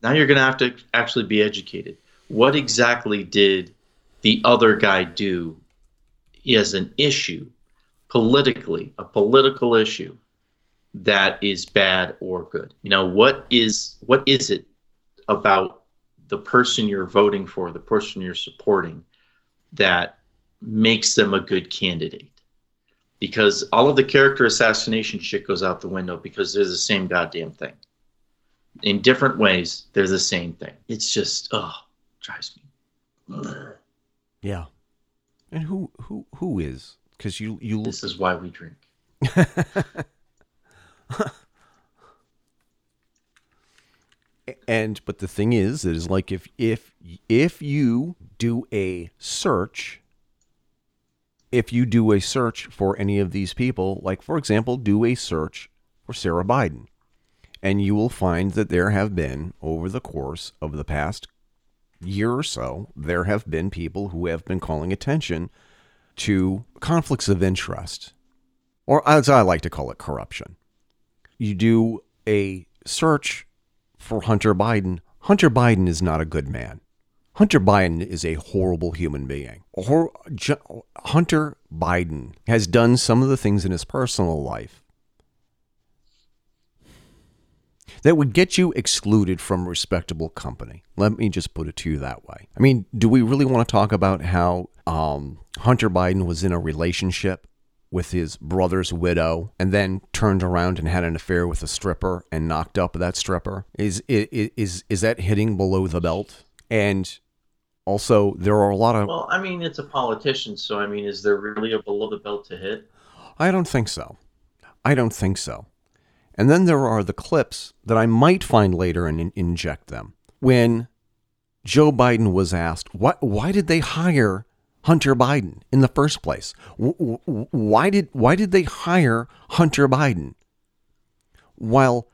Now you're going to have to actually be educated. What exactly did the other guy do as an issue, politically, a political issue that is bad or good? You know, what is it about the person you're voting for, the person you're supporting, that makes them a good candidate? Because all of the character assassination shit goes out the window because they're the same goddamn thing. In different ways, they're the same thing. It's just, drives me. Yeah. And who is? Because you. This is why we drink. But the thing is like if you do a search, for any of these people, like for example, do a search for Sarah Biden. And you will find that there have been, over the course of the past year or so, there have been people who have been calling attention to conflicts of interest, or as I like to call it, corruption. You do a search for Hunter Biden. Hunter Biden is not a good man. Hunter Biden is a horrible human being. Hunter Biden has done some of the things in his personal life that would get you excluded from respectable company. Let me just put it to you that way. I mean, do we really want to talk about how Hunter Biden was in a relationship with his brother's widow and then turned around and had an affair with a stripper and knocked up that stripper? Is that hitting below the belt? And also, there are a lot of... Well, I mean, it's a politician, so I mean, is there really a below the belt to hit? I don't think so. And then there are the clips that I might find later and inject them. When Joe Biden was asked, why did they hire Hunter Biden in the first place? Why did they hire Hunter Biden? While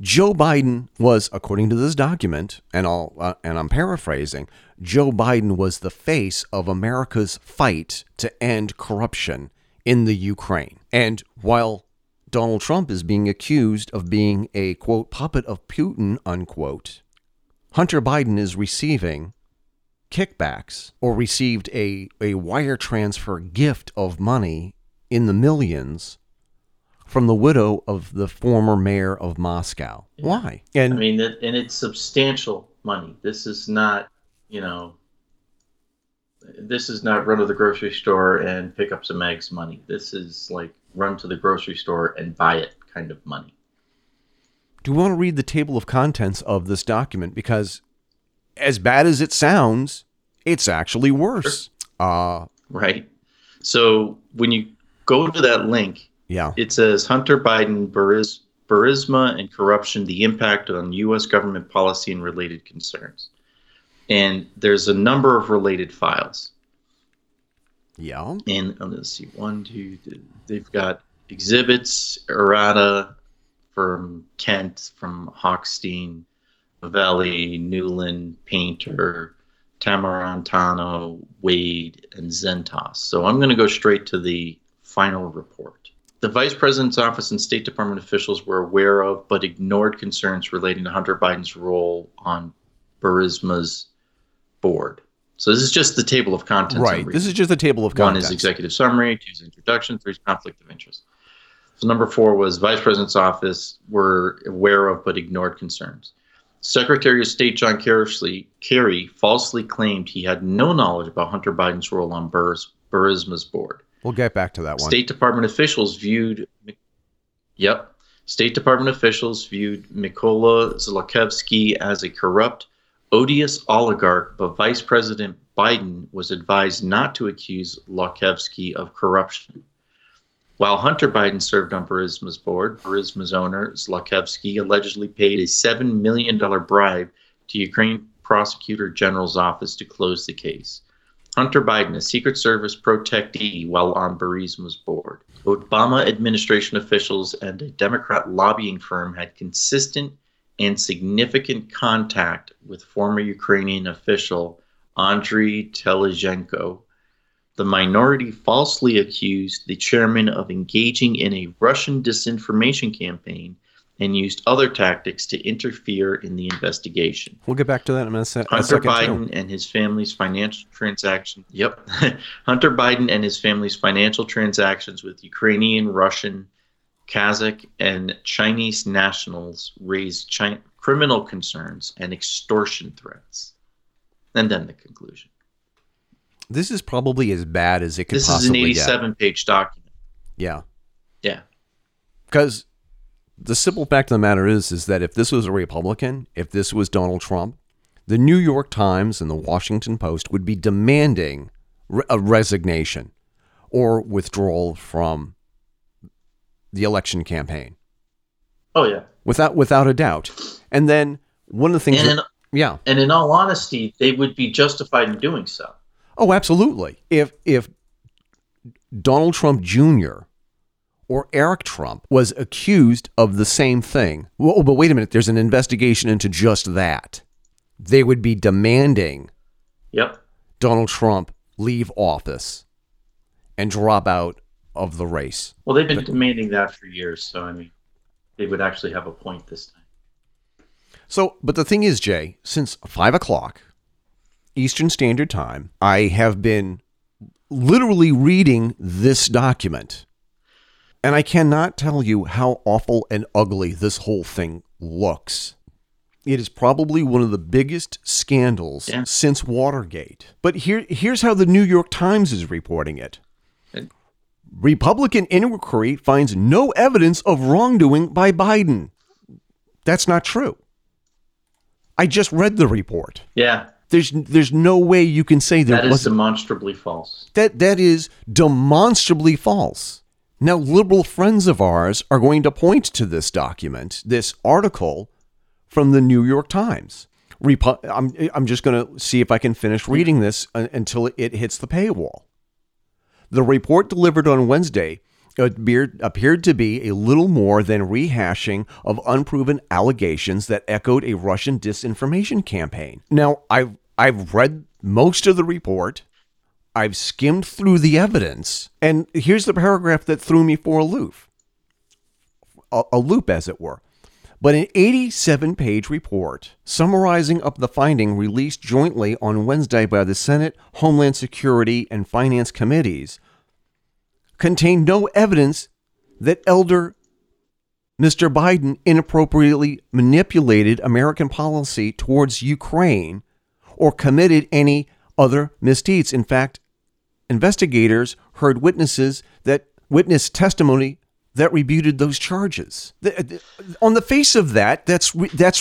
Joe Biden was, according to this document, and I'm paraphrasing, Joe Biden was the face of America's fight to end corruption in the Ukraine. And while Donald Trump is being accused of being a, quote, puppet of Putin, unquote, Hunter Biden is receiving kickbacks or received a wire transfer gift of money in the millions from the widow of the former mayor of Moscow. Yeah. Why? And I mean, and it's substantial money. This is not, you know, this is not run to the grocery store and pick up some eggs money. This is like run to the grocery store and buy it kind of money. Do you want to read the table of contents of this document? Because as bad as it sounds, it's actually worse. Sure. Right. So when you go to that link, yeah, it says Hunter Biden, Burisma and corruption, the impact on U.S. government policy and related concerns. And there's a number of related files. Yeah. And let's see, one, two, three. They've got exhibits, errata from Kent, from Hochstein, Valley, Newland, Painter, Tamarantano, Wade, and Zentas. So I'm going to go straight to the final report. The Vice President's office and State Department officials were aware of but ignored concerns relating to Hunter Biden's role on Burisma's board. So this is just the table of contents. Right. This is just the table of contents. One is executive summary, two is introduction, three is conflict of interest. So number four was Vice President's office were aware of but ignored concerns. Secretary of State John Kerry falsely claimed he had no knowledge about Hunter Biden's role on Burisma's board. We'll get back to that one. State Department officials viewed... Yep. State Department officials viewed Mykola Zlochevsky as a corrupt, odious oligarch, but Vice President Biden was advised not to accuse Zlochevsky of corruption. While Hunter Biden served on Burisma's board, Burisma's owner, Zlochevsky, allegedly paid a $7 million bribe to Ukraine Prosecutor General's office to close the case. Hunter Biden, a Secret Service protectee while on Burisma's board. Obama administration officials and a Democrat lobbying firm had consistent and significant contact with former Ukrainian official Andriy Telezhenko. The minority falsely accused the chairman of engaging in a Russian disinformation campaign and used other tactics to interfere in the investigation. We'll get back to that in a second. Hunter Biden and his family's financial transactions. Yep. Hunter Biden and his family's financial transactions with Ukrainian, Russian, Kazakh, and Chinese nationals raised criminal concerns and extortion threats. And then the conclusion. This is probably as bad as it could possibly get. This is an 87-page document. Yeah. Yeah. Because the simple fact of the matter is that if this was a Republican, if this was Donald Trump, the New York Times and the Washington Post would be demanding a resignation or withdrawal from the election campaign. Oh, yeah. Without a doubt. And then one of the things... And in all honesty, they would be justified in doing so. Oh, absolutely. If Donald Trump Jr. or Eric Trump was accused of the same thing, well, but wait a minute, there's an investigation into just that. They would be demanding Donald Trump leave office and drop out of the race. Well, they've been demanding that for years, so I mean, they would actually have a point this time. So, but the thing is, Jay, since 5 o'clock, Eastern Standard Time, I have been literally reading this document, and I cannot tell you how awful and ugly this whole thing looks. It is probably one of the biggest scandals since Watergate. But here's how the New York Times is reporting it. Republican inquiry finds no evidence of wrongdoing by Biden. That's not true. I just read the report. Yeah. There's no way you can say that is demonstrably false. That is demonstrably false. Now, liberal friends of ours are going to point to this document, this article from the New York Times. I'm just going to see if I can finish reading this until it hits the paywall. The report delivered on Wednesday appeared to be a little more than rehashing of unproven allegations that echoed a Russian disinformation campaign. Now, I've read most of the report. I've skimmed through the evidence. And here's the paragraph that threw me for a loop, as it were. But an 87-page report summarizing up the finding released jointly on Wednesday by the Senate Homeland Security and Finance Committees contained no evidence that Elder Mr. Biden inappropriately manipulated American policy towards Ukraine or committed any other misdeeds. In fact, investigators heard witnesses that witnessed testimony that refuted those charges. On the face of that, that's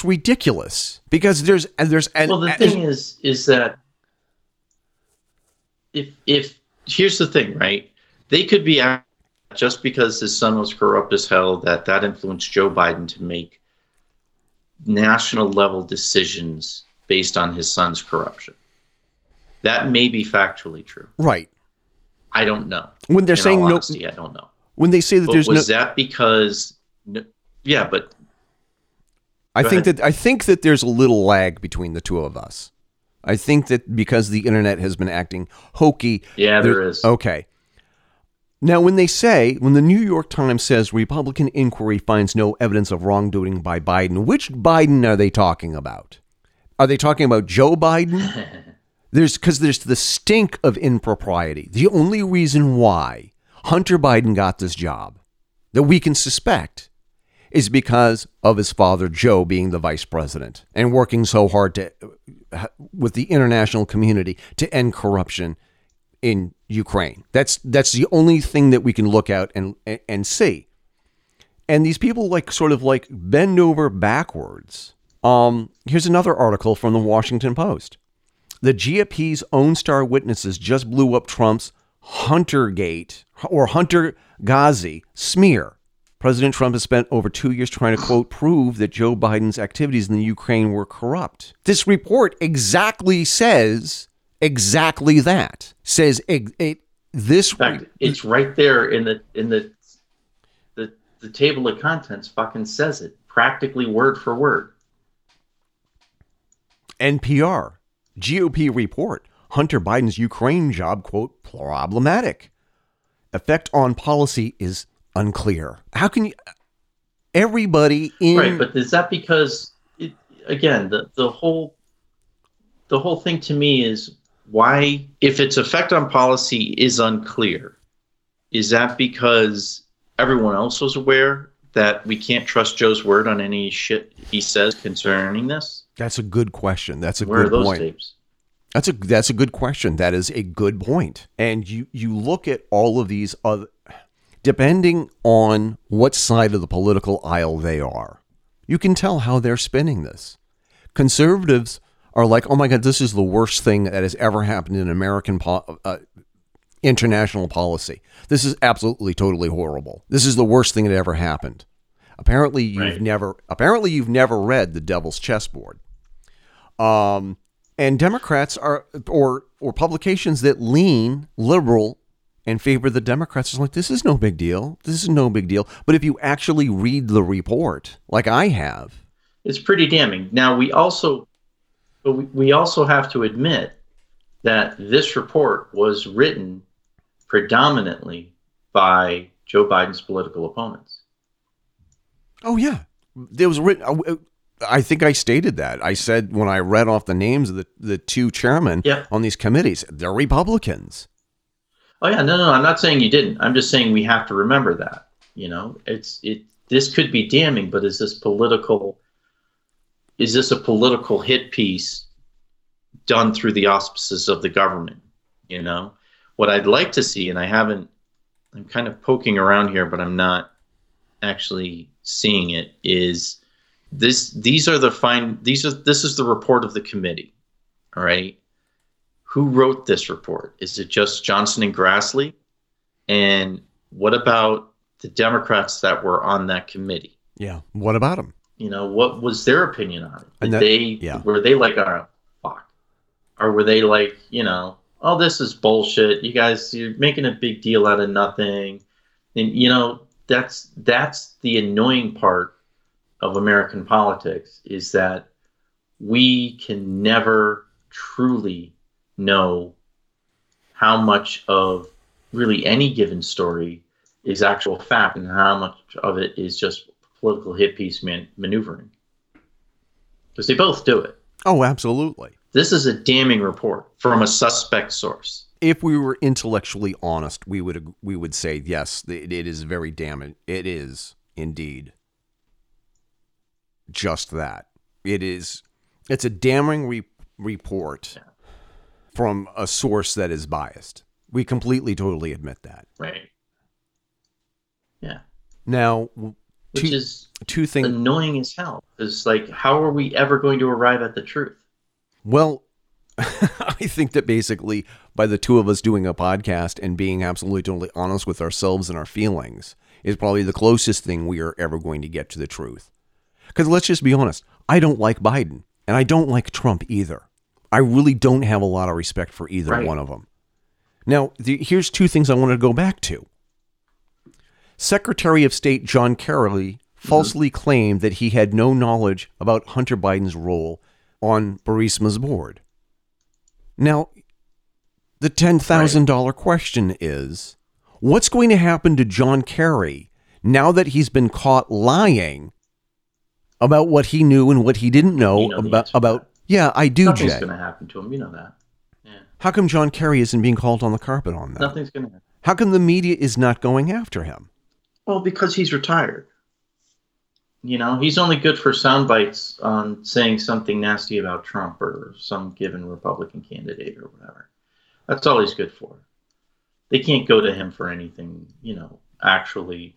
ridiculous, because the thing is that if here's the thing, right? They could be just because his son was corrupt as hell, that influenced Joe Biden to make national level decisions based on his son's corruption. That may be factually true. Right. I don't know. When they're saying no, I don't know. When they say that there's no, was that because? Yeah, but I think that there's a little lag between the two of us. I think that because the internet has been acting hokey. Yeah, there is. Okay. Now, when the New York Times says Republican inquiry finds no evidence of wrongdoing by Biden, which Biden are they talking about? Are they talking about Joe Biden? Because there's the stink of impropriety. The only reason why Hunter Biden got this job that we can suspect is because of his father, Joe, being the vice president and working so hard with the international community to end corruption in Ukraine. That's the only thing that we can look out and see. And these people sort of bend over backwards. Here's another article from the Washington Post. The GOP's own star witnesses just blew up Trump's Huntergate or Hunter Ghazi smear. President Trump has spent over 2 years trying to, quote, prove that Joe Biden's activities in the Ukraine were corrupt. This report says exactly that. In fact, it's right there in the table of contents. Fucking says it practically word for word. NPR GOP report. Hunter Biden's Ukraine job, quote, problematic. Effect on policy is unclear. How can you... Everybody in... Right, but is that because... The whole thing to me is why... If its effect on policy is unclear, is that because everyone else was aware that we can't trust Joe's word on any shit he says concerning this? That's a good question. That's a good point. Where are those tapes? That's a good question. That is a good point. And you look at all of these other, depending on what side of the political aisle they are, you can tell how they're spinning this. Conservatives are like, oh my God, this is the worst thing that has ever happened in American international policy. This is absolutely, totally horrible. This is the worst thing that ever happened. Apparently, you've never read The Devil's Chessboard. And Democrats are, or publications that lean liberal and favor the Democrats, is like, this is no big deal. This is no big deal. But if you actually read the report, like I have, it's pretty damning. Now we also have to admit that this report was written predominantly by Joe Biden's political opponents. Oh yeah, there was written. I think I stated that. I said when I read off the names of the two chairmen on these committees, they're Republicans. Oh yeah, no, I'm not saying you didn't. I'm just saying we have to remember that. This could be damning, but is this a political hit piece done through the auspices of the government? You know? What I'd like to see, and I'm kind of poking around here, but I'm not actually seeing it, is This is the report of the committee. All right. Who wrote this report? Is it just Johnson and Grassley? And what about the Democrats that were on that committee? Yeah. What about them? What was their opinion on it? Were they like, oh, fuck? Or were they like, oh, this is bullshit. You guys, you're making a big deal out of nothing. And, that's the annoying part of American politics, is that we can never truly know how much of really any given story is actual fact and how much of it is just political hit piece maneuvering. Because they both do it. Oh, absolutely. This is a damning report from a suspect source. If we were intellectually honest, we would say, yes, it is very damning. It is indeed just that. It's a damning report from a source that is biased. We completely, totally admit that. Right. Yeah. Now, which is two things annoying as hell. It's like, how are we ever going to arrive at the truth? Well, I think that basically by the two of us doing a podcast and being absolutely totally honest with ourselves and our feelings is probably the closest thing we are ever going to get to the truth. Because let's just be honest, I don't like Biden and I don't like Trump either. I really don't have a lot of respect for either right. one of them. Now, here's two things I want to go back to. Secretary of State John Kerry falsely claimed that he had no knowledge about Hunter Biden's role on Burisma's board. Now, the $10,000 question is, what's going to happen to John Kerry now that he's been caught lying about what he knew and what he didn't know about? Yeah, I do, Jay. Nothing's going to happen to him. You know that. Yeah. How come John Kerry isn't being called on the carpet on that? Nothing's going to happen. How come the media is not going after him? Well, because he's retired. You know, he's only good for sound bites on saying something nasty about Trump or some given Republican candidate or whatever. That's all he's good for. They can't go to him for anything, you know, actually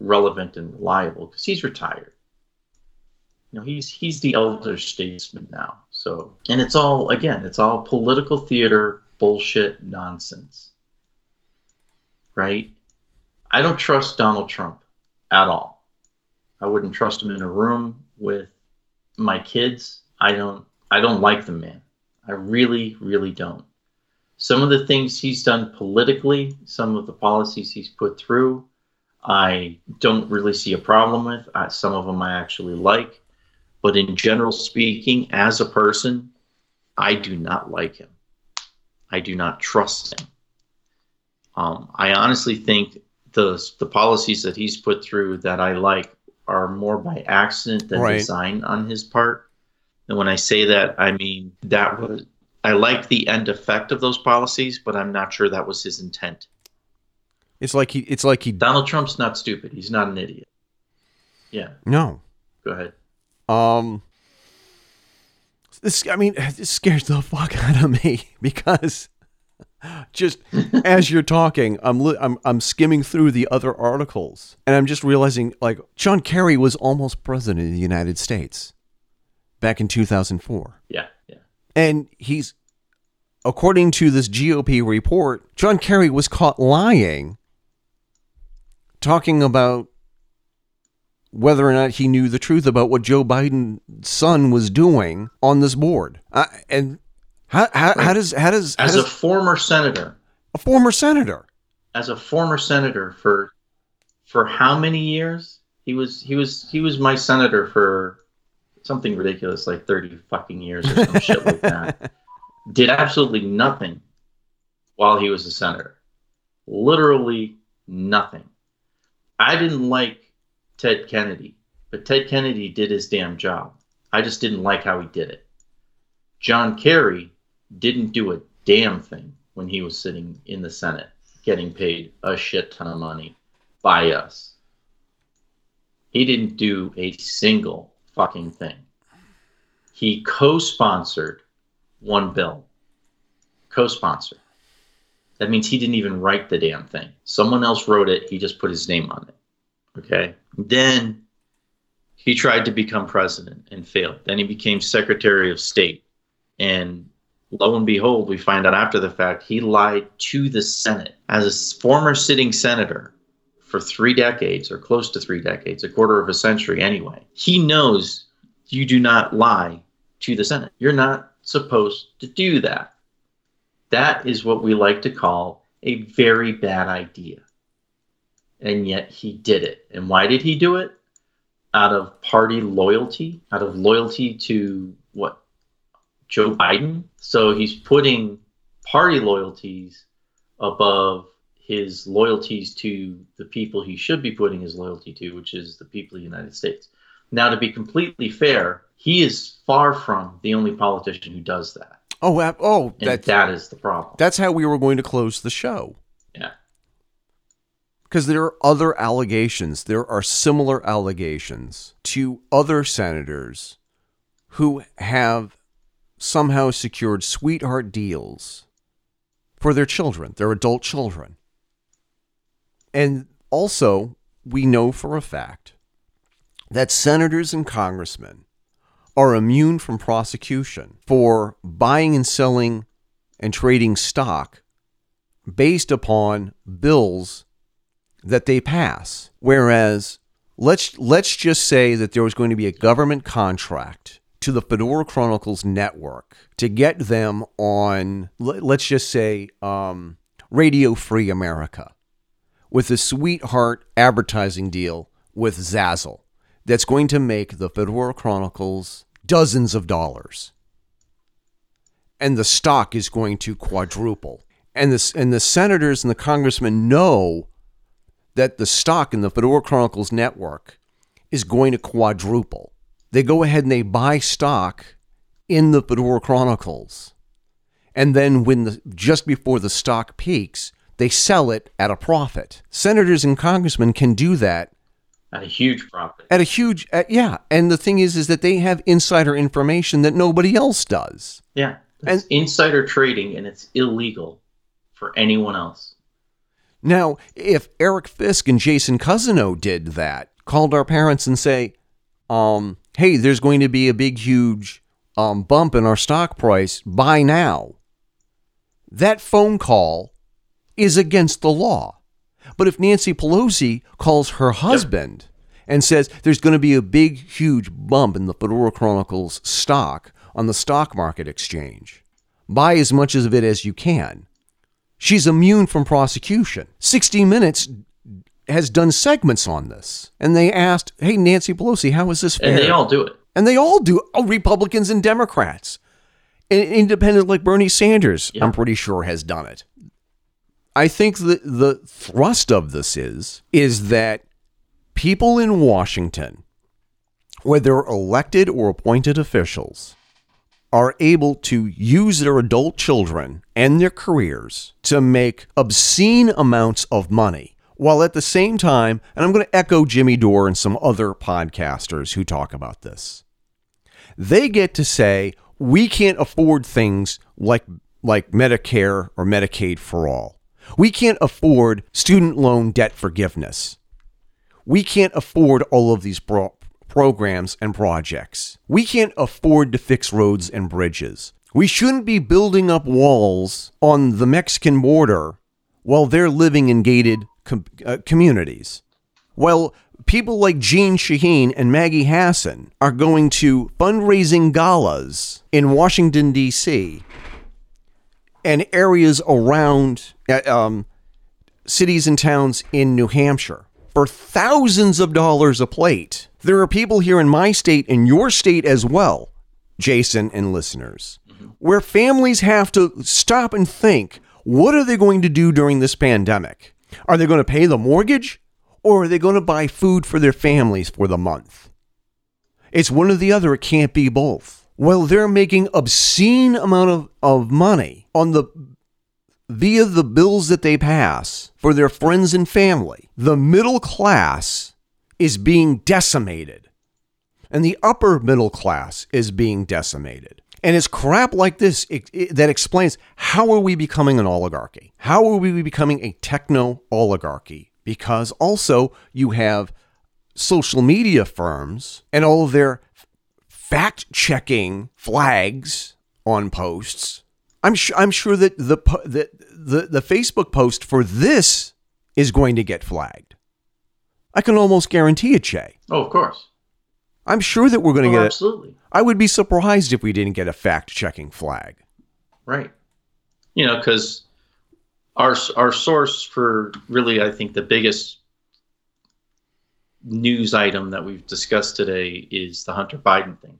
relevant and reliable because he's retired. You know, he's the elder statesman now. So, and it's all, again, it's all political theater, bullshit, nonsense. Right? I don't trust Donald Trump at all. I wouldn't trust him in a room with my kids. I don't like the man. I really, really don't. Some of the things he's done politically, some of the policies he's put through, I don't really see a problem with. Some of them I actually like. But in general speaking, as a person, I do not like him. I do not trust him. I honestly think the policies that he's put through that I like are more by accident than design on his part. And when I say that, I mean I like the end effect of those policies, but I'm not sure that was his intent. It's like Donald Trump's not stupid. He's not an idiot. Yeah. No. Go ahead. This scares the fuck out of me because just as you're talking, I'm skimming through the other articles and I'm just realizing like John Kerry was almost president of the United States back in 2004. Yeah. Yeah. And he's, according to this GOP report, John Kerry was caught lying, talking about whether or not he knew the truth about what Joe Biden's son was doing on this board. How does a former senator for how many years? He was my senator for something ridiculous like 30 fucking years or some shit like that. Did absolutely nothing while he was a senator. Literally nothing. I didn't like Ted Kennedy, but Ted Kennedy did his damn job. I just didn't like how he did it. John Kerry didn't do a damn thing when he was sitting in the Senate, getting paid a shit ton of money by us. He didn't do a single fucking thing. He co-sponsored one bill. Co-sponsored. That means he didn't even write the damn thing. Someone else wrote it. He just put his name on it. Okay. Then he tried to become president and failed. Then he became Secretary of State. And lo and behold, we find out after the fact, he lied to the Senate. As a former sitting senator for 3 decades or close to 3 decades, a quarter of a century anyway, he knows you do not lie to the Senate. You're not supposed to do that. That is what we like to call a very bad idea. And yet he did it. And why did he do it? Out of party loyalty, out of loyalty to what? Joe Biden. So he's putting party loyalties above his loyalties to the people he should be putting his loyalty to, which is the people of the United States. Now, to be completely fair, he is far from the only politician who does that. That is the problem. That's how we were going to close the show. Yeah. because there are other allegations. There are similar allegations to other senators who have somehow secured sweetheart deals for their children, their adult children. And also, we know for a fact that senators and congressmen are immune from prosecution for buying and selling and trading stock based upon bills that they pass. Whereas, let's just say that there was going to be a government contract to the Fedora Chronicles network to get them on, let's just say, Radio Free America, with a sweetheart advertising deal with Zazzle that's going to make the Fedora Chronicles dozens of dollars. And the stock is going to quadruple. And the senators and the congressmen know that the stock in the Fedora Chronicles network is going to quadruple. They go ahead and they buy stock in the Fedora Chronicles. And then when the, just before the stock peaks, they sell it at a profit. Senators and congressmen can do that. At a huge profit. At a huge, yeah. And the thing is that they have insider information that nobody else does. Yeah. It's insider trading, and it's illegal for anyone else. Now, if Eric Fisk and Jason Cousineau did that, called our parents and say, hey, there's going to be a big, huge bump in our stock price, buy now. That phone call is against the law. But if Nancy Pelosi calls her husband and says there's going to be a big, huge bump in the Fedora Chronicles stock on the stock market exchange, buy as much of it as you can, she's immune from prosecution. 60 Minutes has done segments on this, and they asked, hey, Nancy Pelosi, how is this fair? And they all do it. And they all do it. Oh, Republicans and Democrats. Independent like Bernie Sanders, I'm pretty sure, has done it. I think the thrust of this is that people in Washington, whether elected or appointed officials, are able to use their adult children and their careers to make obscene amounts of money, while at the same time, and I'm going to echo Jimmy Dore and some other podcasters who talk about this, they get to say, we can't afford things like Medicare or Medicaid for all. We can't afford student loan debt forgiveness. We can't afford all of these programs and projects. We can't afford to fix roads and bridges. We shouldn't be building up walls on the Mexican border while they're living in gated communities. Well, people like Gene Shaheen and Maggie Hassan are going to fundraising galas in Washington, D.C., and areas around cities and towns in New Hampshire for thousands of dollars a plate. There are people here in my state and your state as well, Jason and listeners, where families have to stop and think, what are they going to do during this pandemic? Are they going to pay the mortgage, or are they going to buy food for their families for the month? It's one or the other. It can't be both. Well, they're making obscene amount of money on the via the bills that they pass for their friends and family. The middle class is being decimated, and the upper middle class is being decimated. And it's crap like this that explains how are we becoming an oligarchy? How are we becoming a techno-oligarchy? Because also you have social media firms and all of their fact-checking flags on posts. I'm sure that the Facebook post for this is going to get flagged. I can almost guarantee it, Jay. Oh, of course. I'm sure that we're going to get it. Absolutely. I would be surprised if we didn't get a fact-checking flag. Right. You know, because our source for really, I think, the biggest news item that we've discussed today is the Hunter Biden thing.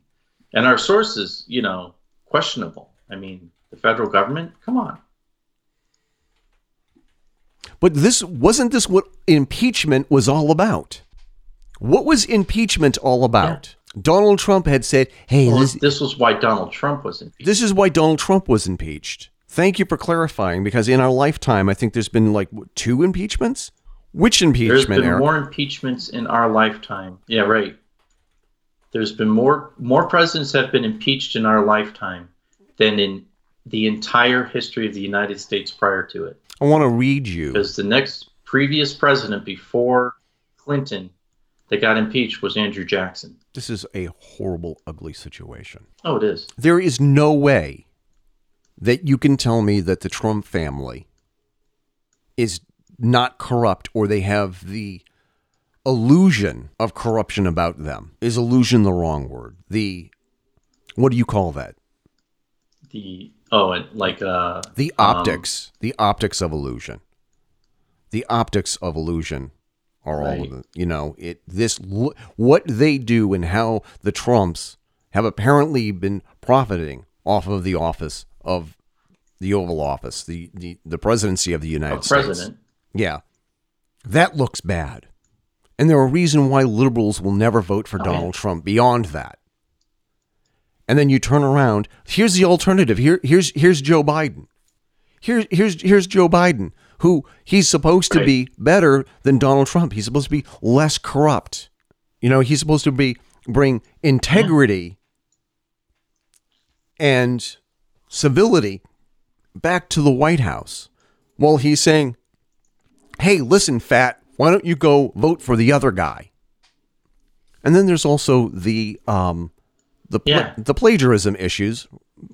And our source is, you know, questionable. I mean, the federal government, come on. But this wasn't this what impeachment was all about? What was impeachment all about? Yeah. Donald Trump had said, hey, well, this was why Donald Trump was impeached. This is why Donald Trump was impeached. Thank you for clarifying, because in our lifetime, I think there's been like 2 impeachments. Which impeachment? There's been more impeachments in our lifetime. Yeah, right. There's been more presidents have been impeached in our lifetime than in the entire history of the United States prior to it. I want to read you. Because the next previous president before Clinton that got impeached was Andrew Jackson. This is a horrible, ugly situation. Oh, it is. There is no way that you can tell me that the Trump family is not corrupt, or they have the illusion of corruption about them. Is illusion the wrong word? The, what do you call that? The, oh, like... the optics. The optics of illusion. The optics of illusion are all of them. You know, what they do and how the Trumps have apparently been profiting off of the office of the Oval Office, the presidency of the United States. President. Yeah. That looks bad. And there are reasons why liberals will never vote for Donald Trump beyond that. And then you turn around. Here's the alternative. Here's Joe Biden. Here's Joe Biden, who he's supposed to be better than Donald Trump. He's supposed to be less corrupt. You know, he's supposed to bring integrity and civility back to the White House. While he's saying, hey, listen, fat, why don't you go vote for the other guy? And then there's also the plagiarism issues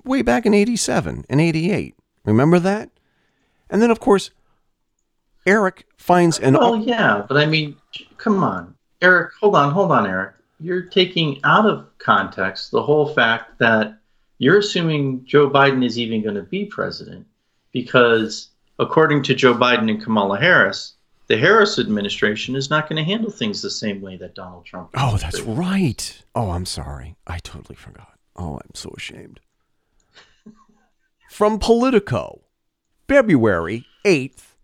way back in 87 and 88. Remember that? And then, of course, Eric finds an... Oh, yeah, but I mean, come on. Eric, hold on, Eric. You're taking out of context the whole fact that you're assuming Joe Biden is even going to be president because... According to Joe Biden and Kamala Harris, the Harris administration is not going to handle things the same way that Donald Trump did. Oh, that's right. Oh, I'm sorry. I totally forgot. Oh, I'm so ashamed. From Politico, February 8th,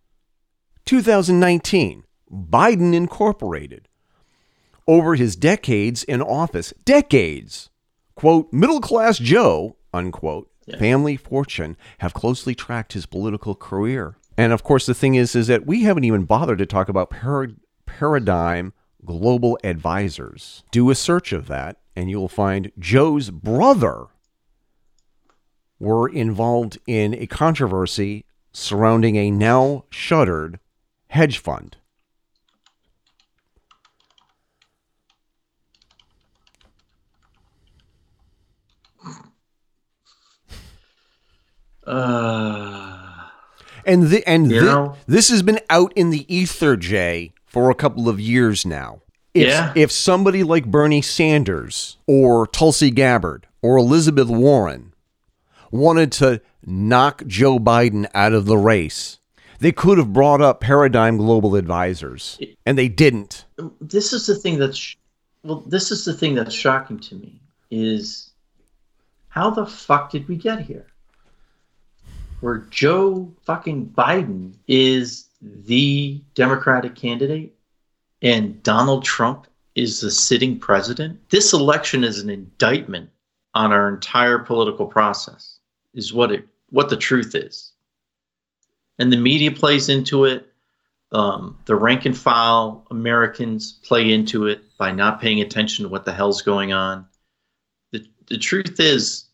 2019, Biden Incorporated. Over his decades in office, quote, middle-class Joe, unquote, family fortune have closely tracked his political career. And of course, the thing is that we haven't even bothered to talk about Paradigm Global Advisors. Do a search of that, and you'll find Joe's brother were involved in a controversy surrounding a now shuttered hedge fund. This has been out in the ether, Jay, for a couple of years now. If somebody like Bernie Sanders or Tulsi Gabbard or Elizabeth Warren wanted to knock Joe Biden out of the race, they could have brought up Paradigm Global Advisors, and they didn't. This is the thing that's shocking to me is how the fuck did we get here? Where Joe fucking Biden is the Democratic candidate and Donald Trump is the sitting president. This election is an indictment on our entire political process, is what the truth is. And the media plays into it. The rank and file Americans play into it by not paying attention to what the hell's going on. The truth is,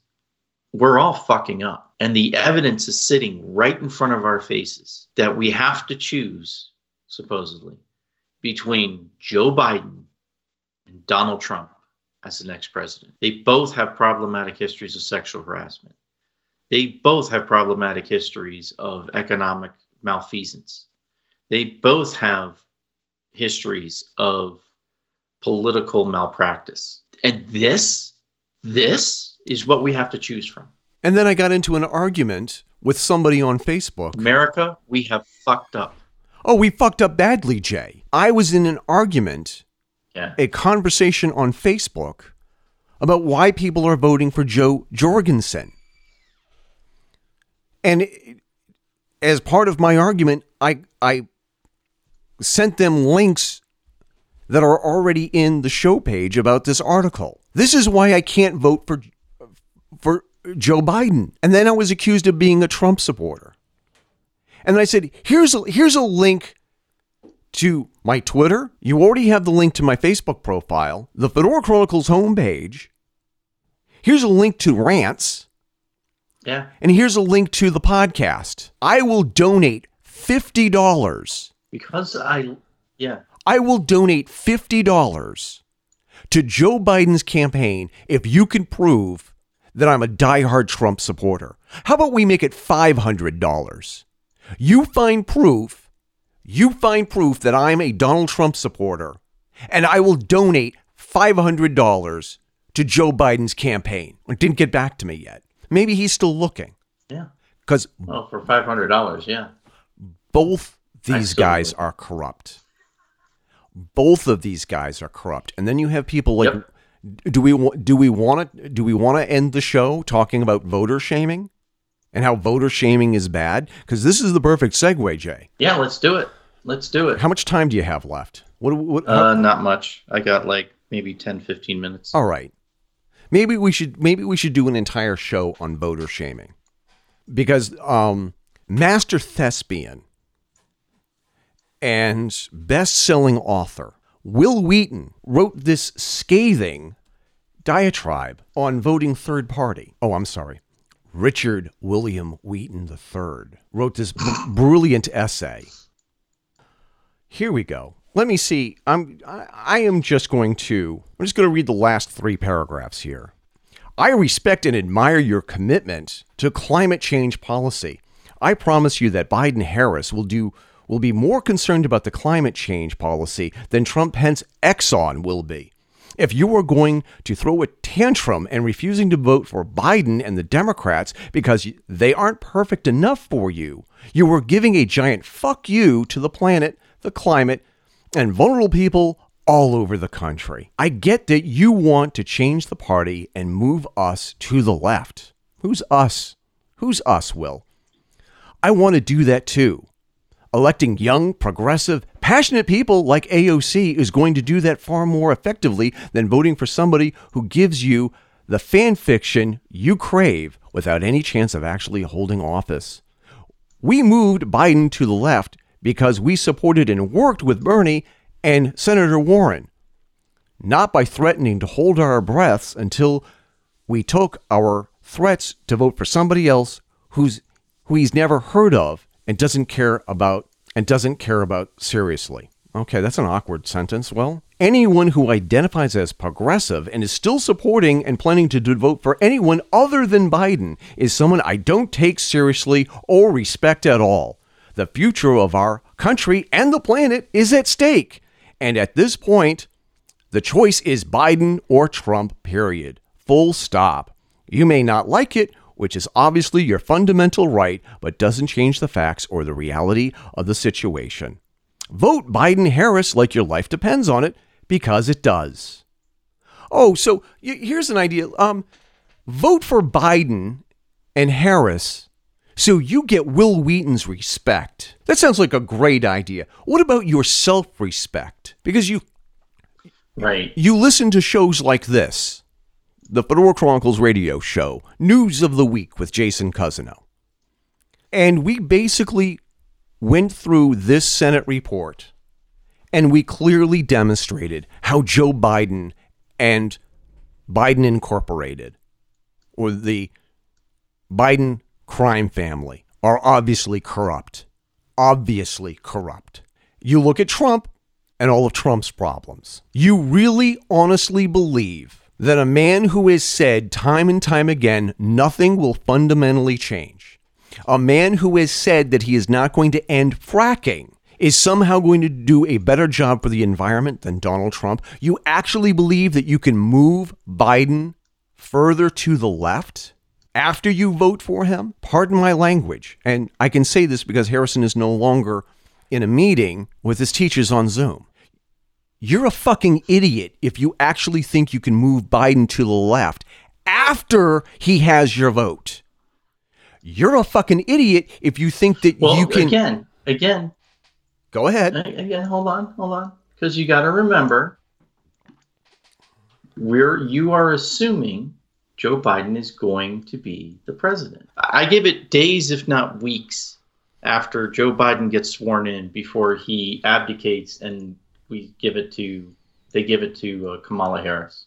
we're all fucking up. And the evidence is sitting right in front of our faces that we have to choose, supposedly, between Joe Biden and Donald Trump as the next president. They both have problematic histories of sexual harassment. They both have problematic histories of economic malfeasance. They both have histories of political malpractice. And this is what we have to choose from. And then I got into an argument with somebody on Facebook. America, we have fucked up. Oh, we fucked up badly, Jay. I was in an argument, a conversation on Facebook about why people are voting for Joe Jorgensen. And as part of my argument, I sent them links that are already in the show page about this article. This is why I can't vote for Joe Biden. And then I was accused of being a Trump supporter. And I said, here's a link to my Twitter. You already have the link to my Facebook profile, the Fedora Chronicles homepage. Here's a link to rants. Yeah. And here's a link to the podcast. I will donate $50. I will donate $50 to Joe Biden's campaign if you can prove that I'm a diehard Trump supporter. How about we make it $500? You find proof that I'm a Donald Trump supporter, and I will donate $500 to Joe Biden's campaign. It didn't get back to me yet. Maybe he's still looking. Yeah. Well, for $500, yeah. Both these guys are corrupt. And then you have people like, yep. Do we want to end the show talking about voter shaming and how voter shaming is bad? Because this is the perfect segue, Jay. Yeah, let's do it. How much time do you have left? Not much. I got like maybe 10, 15 minutes. All right. Maybe we should do an entire show on voter shaming, because Master Thespian and best-selling author Wil Wheaton wrote this scathing diatribe on voting third party. Oh, I'm sorry. Richard William Wheaton III wrote this brilliant essay. Here we go. Let me see. I'm just going to read the last three paragraphs here. I respect and admire your commitment to climate change policy. I promise you that Biden-Harris will be more concerned about the climate change policy than Trump-Pence Exxon will be. If you are going to throw a tantrum and refusing to vote for Biden and the Democrats because they aren't perfect enough for you, you are giving a giant fuck you to the planet, the climate, and vulnerable people all over the country. I get that you want to change the party and move us to the left. Who's us, Will? I want to do that too. Electing young, progressive, passionate people like AOC is going to do that far more effectively than voting for somebody who gives you the fan fiction you crave without any chance of actually holding office. We moved Biden to the left because we supported and worked with Bernie and Senator Warren, not by threatening to hold our breaths until we took our threats to vote for somebody else who he's never heard of and doesn't care about seriously. Okay, that's an awkward sentence. Well, anyone who identifies as progressive and is still supporting and planning to vote for anyone other than Biden is someone I don't take seriously or respect at all. The future of our country and the planet is at stake. And at this point, the choice is Biden or Trump, period. Full stop. You may not like it, which is obviously your fundamental right, but doesn't change the facts or the reality of the situation. Vote Biden-Harris like your life depends on it, because it does. Oh, so here's an idea. Vote for Biden and Harris so you get Wil Wheaton's respect. That sounds like a great idea. What about your self-respect? Because you listen to shows like this. The Fedora Chronicles radio show, News of the Week with Jason Cousineau. And we basically went through this Senate report, and we clearly demonstrated how Joe Biden and Biden Incorporated, or the Biden crime family, are obviously corrupt. You look at Trump and all of Trump's problems. You really honestly believe that a man who has said time and time again, nothing will fundamentally change, a man who has said that he is not going to end fracking, is somehow going to do a better job for the environment than Donald Trump? You actually believe that you can move Biden further to the left after you vote for him? Pardon my language. And I can say this because Harrison is no longer in a meeting with his teachers on Zoom. You're a fucking idiot if you actually think you can move Biden to the left after he has your vote. You're a fucking idiot if you think that you can... Again. Go ahead. Again, hold on. Because you got to remember, you are assuming Joe Biden is going to be the president. I give it days, if not weeks, after Joe Biden gets sworn in before he abdicates and they give it to Kamala Harris.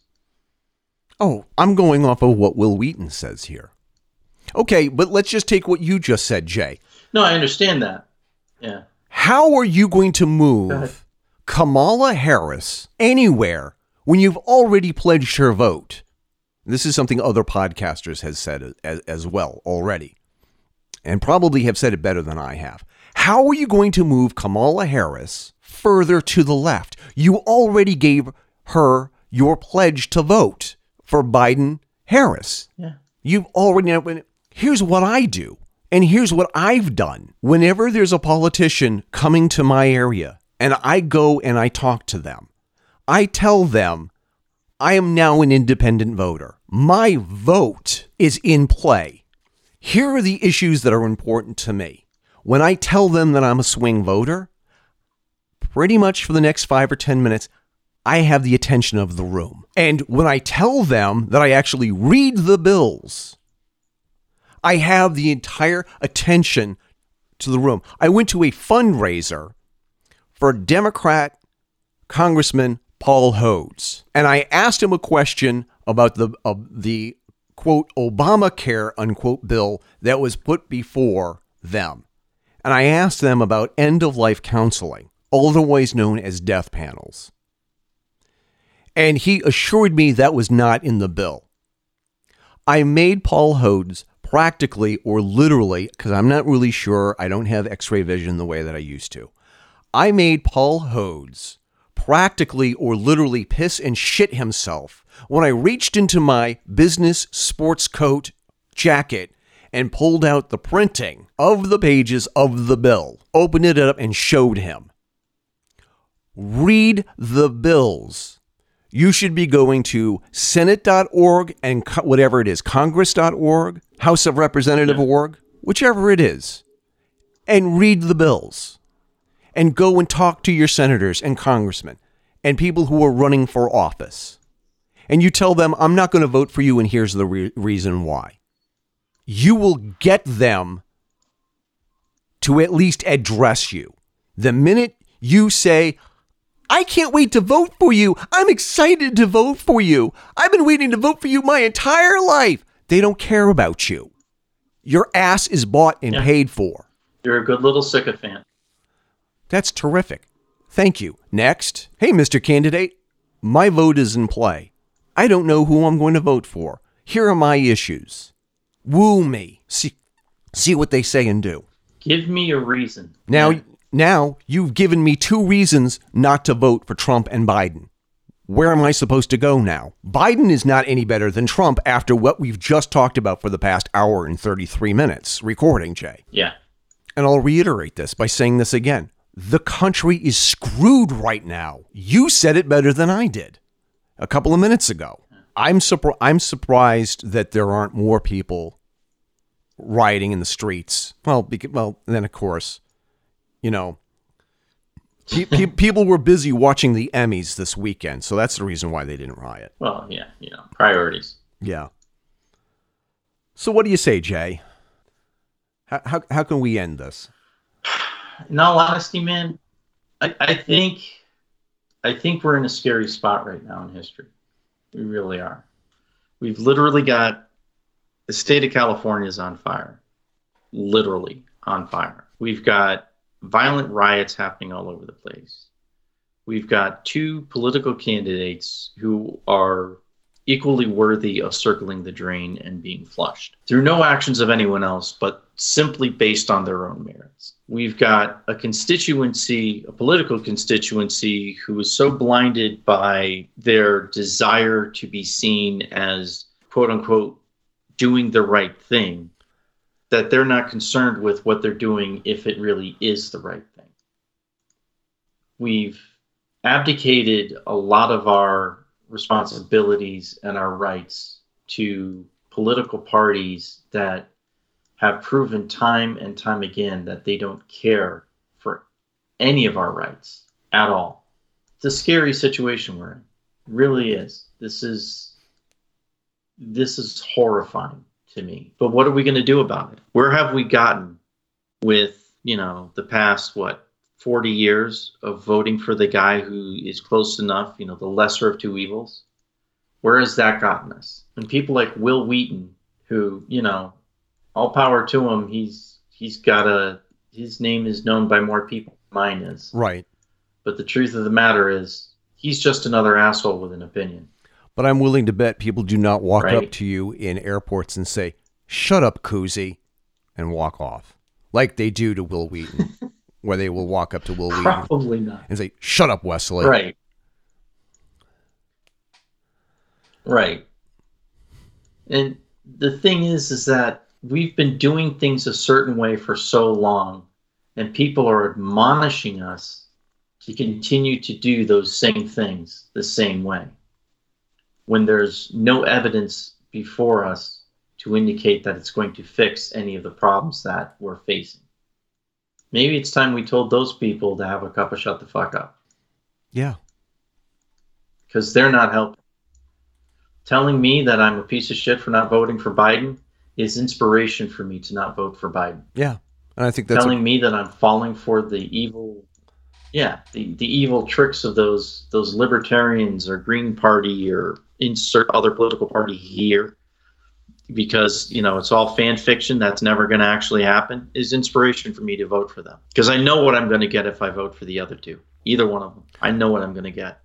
Oh, I'm going off of what Wil Wheaton says here. Okay, but let's just take what you just said, Jay. No, I understand that. Yeah. How are you going to move Kamala Harris anywhere when you've already pledged her vote? This is something other podcasters has said as well already, and probably have said it better than I have. How are you going to move Kamala Harris further to the left? You already gave her your pledge to vote for Biden-Harris. Yeah. You've already. Here's what I do, and here's what I've done. Whenever there's a politician coming to my area, and I go and I talk to them, I tell them, I am now an independent voter. My vote is in play. Here are the issues that are important to me. When I tell them that I'm a swing voter, pretty much for the next 5 or 10 minutes, I have the attention of the room. And when I tell them that I actually read the bills, I have the entire attention to the room. I went to a fundraiser for Democrat Congressman Paul Hodes, and I asked him a question about the quote Obamacare unquote bill that was put before them, and I asked them about end-of-life counseling, otherwise known as death panels, and he assured me that was not in the bill. I made Paul Hodes practically or literally, because I'm not really sure, I don't have x-ray vision the way that I used to, I made Paul Hodes practically or literally piss and shit himself when I reached into my business sports coat jacket and pulled out the printing of the pages of the bill, opened it up and showed him. Read the bills. You should be going to senate.org and whatever it is, congress.org, House of Representative.org, whichever it is, and read the bills. And go and talk to your senators and congressmen and people who are running for office. And you tell them, I'm not going to vote for you, and here's the reason why. You will get them to at least address you. The minute you say, I can't wait to vote for you. I'm excited to vote for you. I've been waiting to vote for you my entire life. They don't care about you. Your ass is bought and paid for. You're a good little sycophant. That's terrific. Thank you. Next. Hey, Mr. Candidate, my vote is in play. I don't know who I'm going to vote for. Here are my issues. Woo me. See what they say and do. Give me a reason. Now you've given me 2 reasons not to vote for Trump and Biden. Where am I supposed to go now? Biden is not any better than Trump after what we've just talked about for the past hour and 33 minutes recording, Jay. Yeah. And I'll reiterate this by saying this again. The country is screwed right now. You said it better than I did a couple of minutes ago. I'm surprised that there aren't more people rioting in the streets. Well, then, of course, you know, people were busy watching the Emmys this weekend. So that's the reason why they didn't riot. Well, yeah, you know, priorities. Yeah. So what do you say, Jay? How can we end this? In all honesty, man, I think we're in a scary spot right now in history. We really are. We've literally got the state of California is on fire, literally on fire. We've got violent riots happening all over the place. We've got 2 political candidates who are equally worthy of circling the drain and being flushed through no actions of anyone else, but simply based on their own merits. We've got a constituency, a political constituency, who is so blinded by their desire to be seen as, quote unquote, doing the right thing, that they're not concerned with what they're doing if it really is the right thing. We've abdicated a lot of our responsibilities and our rights to political parties that have proven time and time again that they don't care for any of our rights at all. It's a scary situation we're in. It really is. This is horrifying to me. But what are we going to do about it? Where have we gotten with you know, the past, 40 years of voting for the guy who is close enough, you know, the lesser of two evils. Where has that gotten us? And people like Wil Wheaton, who, you know, all power to him, his name is known by more people than mine is. Right. But the truth of the matter is, he's just another asshole with an opinion. But I'm willing to bet people do not walk up to you in airports and say, "Shut up, Koozie," and walk off like they do to Wil Wheaton, where they will walk up to Wil Wheaton and say, "Shut up, Wesley." Right. Right. And the thing is that we've been doing things a certain way for so long, and people are admonishing us to continue to do those same things the same way, when there's no evidence before us to indicate that it's going to fix any of the problems that we're facing. Maybe it's time we told those people to have a cup of shut the fuck up. Yeah. Because they're not helping. Telling me that I'm a piece of shit for not voting for Biden is inspiration for me to not vote for Biden. Yeah. And I think that's telling me that I'm falling for the evil... Yeah, the evil tricks of those libertarians or Green Party or insert other political party here, because, you know, it's all fan fiction that's never going to actually happen, is inspiration for me to vote for them. Because I know what I'm going to get if I vote for the other two, either one of them. I know what I'm going to get.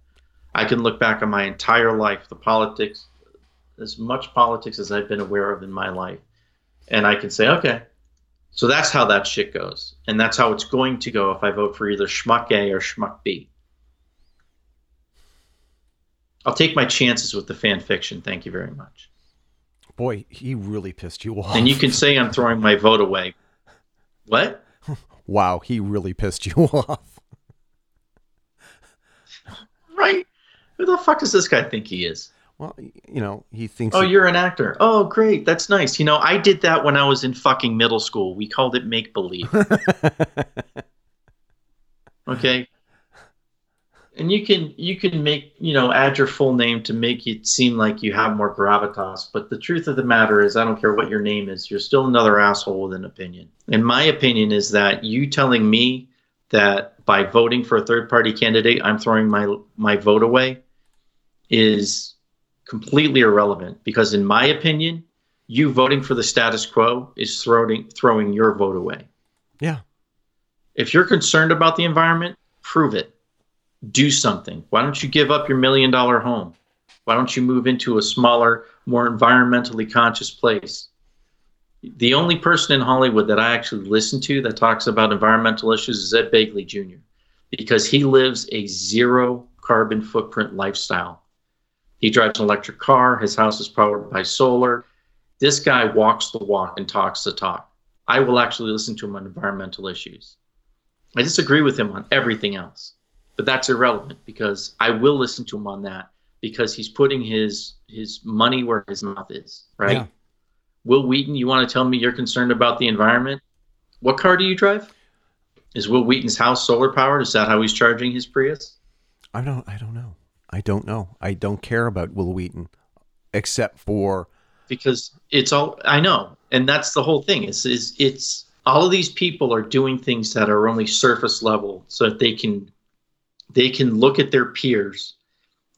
I can look back on my entire life, the politics, as much politics as I've been aware of in my life, and I can say, okay, so that's how that shit goes. And that's how it's going to go if I vote for either schmuck A or schmuck B. I'll take my chances with the fan fiction. Thank you very much. Boy, he really pissed you off. And you can say I'm throwing my vote away. What? Wow, he really pissed you off. Right? Who the fuck does this guy think he is? Well, you know, he thinks... Oh, you're an actor. Oh, great. That's nice. You know, I did that when I was in fucking middle school. We called it make-believe. Okay? And you can make, you know, add your full name to make it seem like you have more gravitas. But the truth of the matter is, I don't care what your name is, you're still another asshole with an opinion. And my opinion is that you telling me that by voting for a third-party candidate, I'm throwing my vote away is... completely irrelevant, because in my opinion, you voting for the status quo is throwing your vote away. Yeah. If you're concerned about the environment, prove it. Do something. Why don't you give up your $1 million home? Why don't you move into a smaller, more environmentally conscious place? The only person in Hollywood that I actually listen to that talks about environmental issues is Ed Begley Jr., because he lives a zero carbon footprint lifestyle. He drives an electric car. His house is powered by solar. This guy walks the walk and talks the talk. I will actually listen to him on environmental issues. I disagree with him on everything else, but that's irrelevant, because I will listen to him on that, because he's putting his money where his mouth is, right? Yeah. Wil Wheaton, you want to tell me you're concerned about the environment? What car do you drive? Is Wil Wheaton's house solar powered? Is that how he's charging his Prius? I don't know. I don't care about Wil Wheaton, except for... Because it's all... I know. And that's the whole thing. It's all of these people are doing things that are only surface level, so that they can look at their peers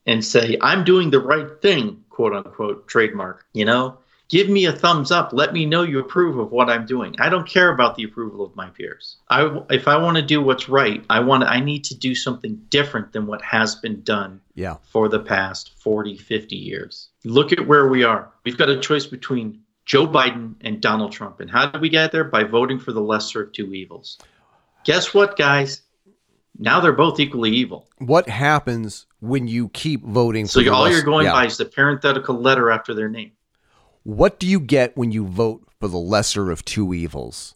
and say, I'm doing the right thing, quote unquote, trademark. You know? Give me a thumbs up. Let me know you approve of what I'm doing. I don't care about the approval of my peers. If I want to do what's right, I need to do something different than what has been done for the past 40, 50 years. Look at where we are. We've got a choice between Joe Biden and Donald Trump. And how did we get there? By voting for the lesser of two evils. Guess what, guys? Now they're both equally evil. What happens when you keep voting for the lesser? So all you're going by is the parenthetical letter after their name. What do you get when you vote for the lesser of two evils?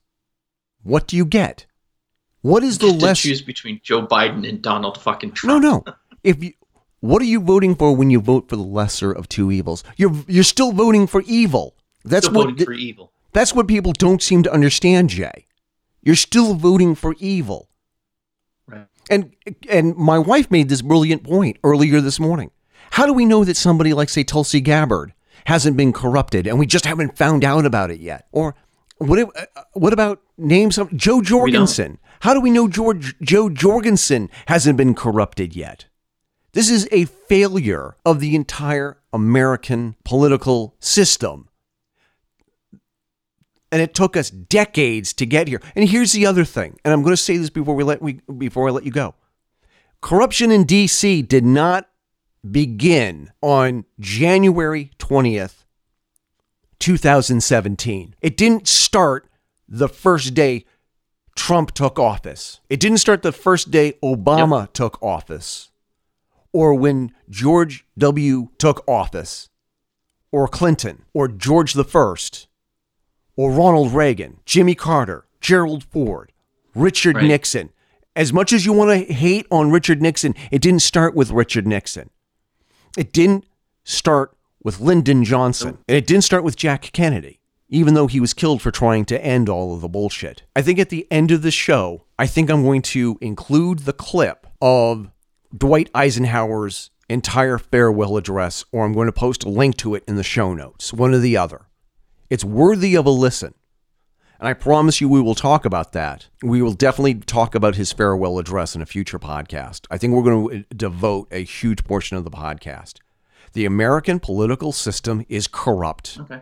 What do you get? What is the lesser? Choose between Joe Biden and Donald fucking Trump. No. What are you voting for when you vote for the lesser of two evils? You're still voting for evil. That's still voting for evil. That's what people don't seem to understand, Jay. You're still voting for evil. Right. And my wife made this brilliant point earlier this morning. How do we know that somebody like, say, Tulsi Gabbard hasn't been corrupted, and we just haven't found out about it yet? Or What about name some Joe Jorgensen? How do we know Joe Jorgensen hasn't been corrupted yet? This is a failure of the entire American political system. And it took us decades to get here. And here's the other thing, and I'm going to say this before I let you go. Corruption in D.C. did not begin on January 20th, 2017. It didn't start the first day Trump took office. It didn't start the first day Obama took office, or when George W. took office, or Clinton, or George I, or Ronald Reagan, Jimmy Carter, Gerald Ford, Richard Nixon. As much as you want to hate on Richard Nixon, it didn't start with Richard Nixon. It didn't start with Lyndon Johnson. And it didn't start with Jack Kennedy, even though he was killed for trying to end all of the bullshit. I think at the end of the show, I think I'm going to include the clip of Dwight Eisenhower's entire farewell address, or I'm going to post a link to it in the show notes, one or the other. It's worthy of a listen. And I promise you we will talk about that. We will definitely talk about his farewell address in a future podcast. I think we're going to devote a huge portion of the podcast. The American political system is corrupt. Okay.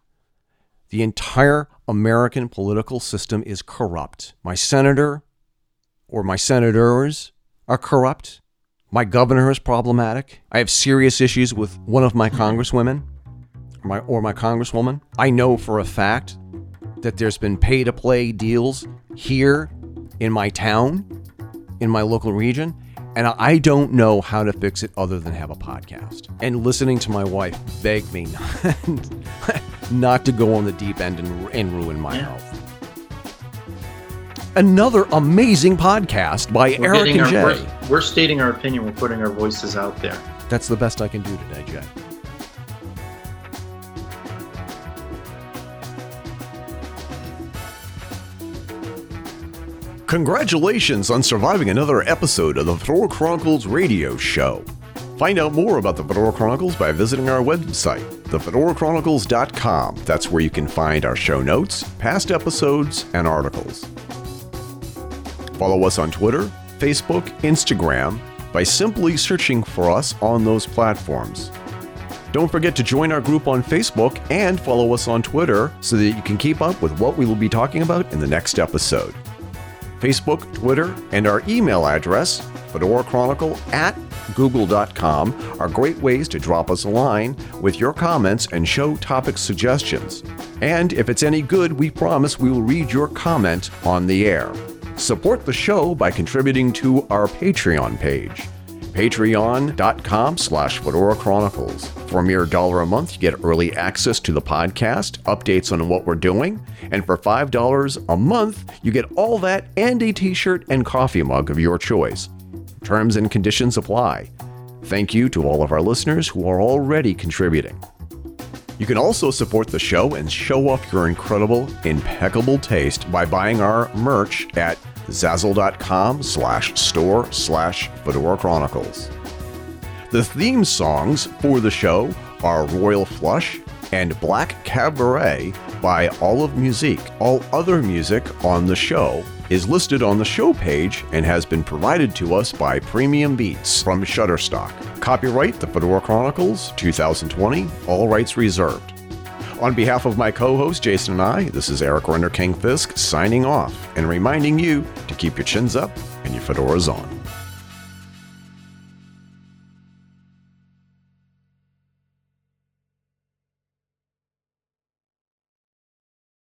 The entire American political system is corrupt. My senator or my senators are corrupt. My governor is problematic. I have serious issues with one of my congresswomen or my congresswoman. I know for a fact that there's been pay-to-play deals here in my town, in my local region, and I don't know how to fix it other than have a podcast. And listening to my wife beg me not to go on the deep end and ruin my health. Another amazing podcast by Eric and Jay. We're stating our opinion. We're putting our voices out there. That's the best I can do today, Jay. Congratulations on surviving another episode of the Fedora Chronicles radio show. Find out more about the Fedora Chronicles by visiting our website, thefedorachronicles.com. That's where you can find our show notes, past episodes, and articles. Follow us on Twitter, Facebook, Instagram by simply searching for us on those platforms. Don't forget to join our group on Facebook and follow us on Twitter so that you can keep up with what we will be talking about in the next episode. Facebook, Twitter, and our email address, fedorachronicle@google.com, are great ways to drop us a line with your comments and show topic suggestions. And if it's any good, we promise we will read your comment on the air. Support the show by contributing to our Patreon page, patreon.com/Fedora Chronicles. For a mere $1 a month, you get early access to the podcast, updates on what we're doing, and for $5 a month, you get all that and a t-shirt and coffee mug of your choice. Terms and conditions apply. Thank you to all of our listeners who are already contributing. You can also support the show and show off your incredible, impeccable taste by buying our merch at Zazzle.com/store/Fedora Chronicles. The theme songs for the show are Royal Flush and Black Cabaret by Olive Musique. All other music on the show is listed on the show page and has been provided to us by Premium Beats from Shutterstock. Copyright The Fedora Chronicles 2020, all rights reserved. On behalf of my co-host Jason and I, this is Eric Render King Fisk signing off and reminding you to keep your chins up and your fedoras on.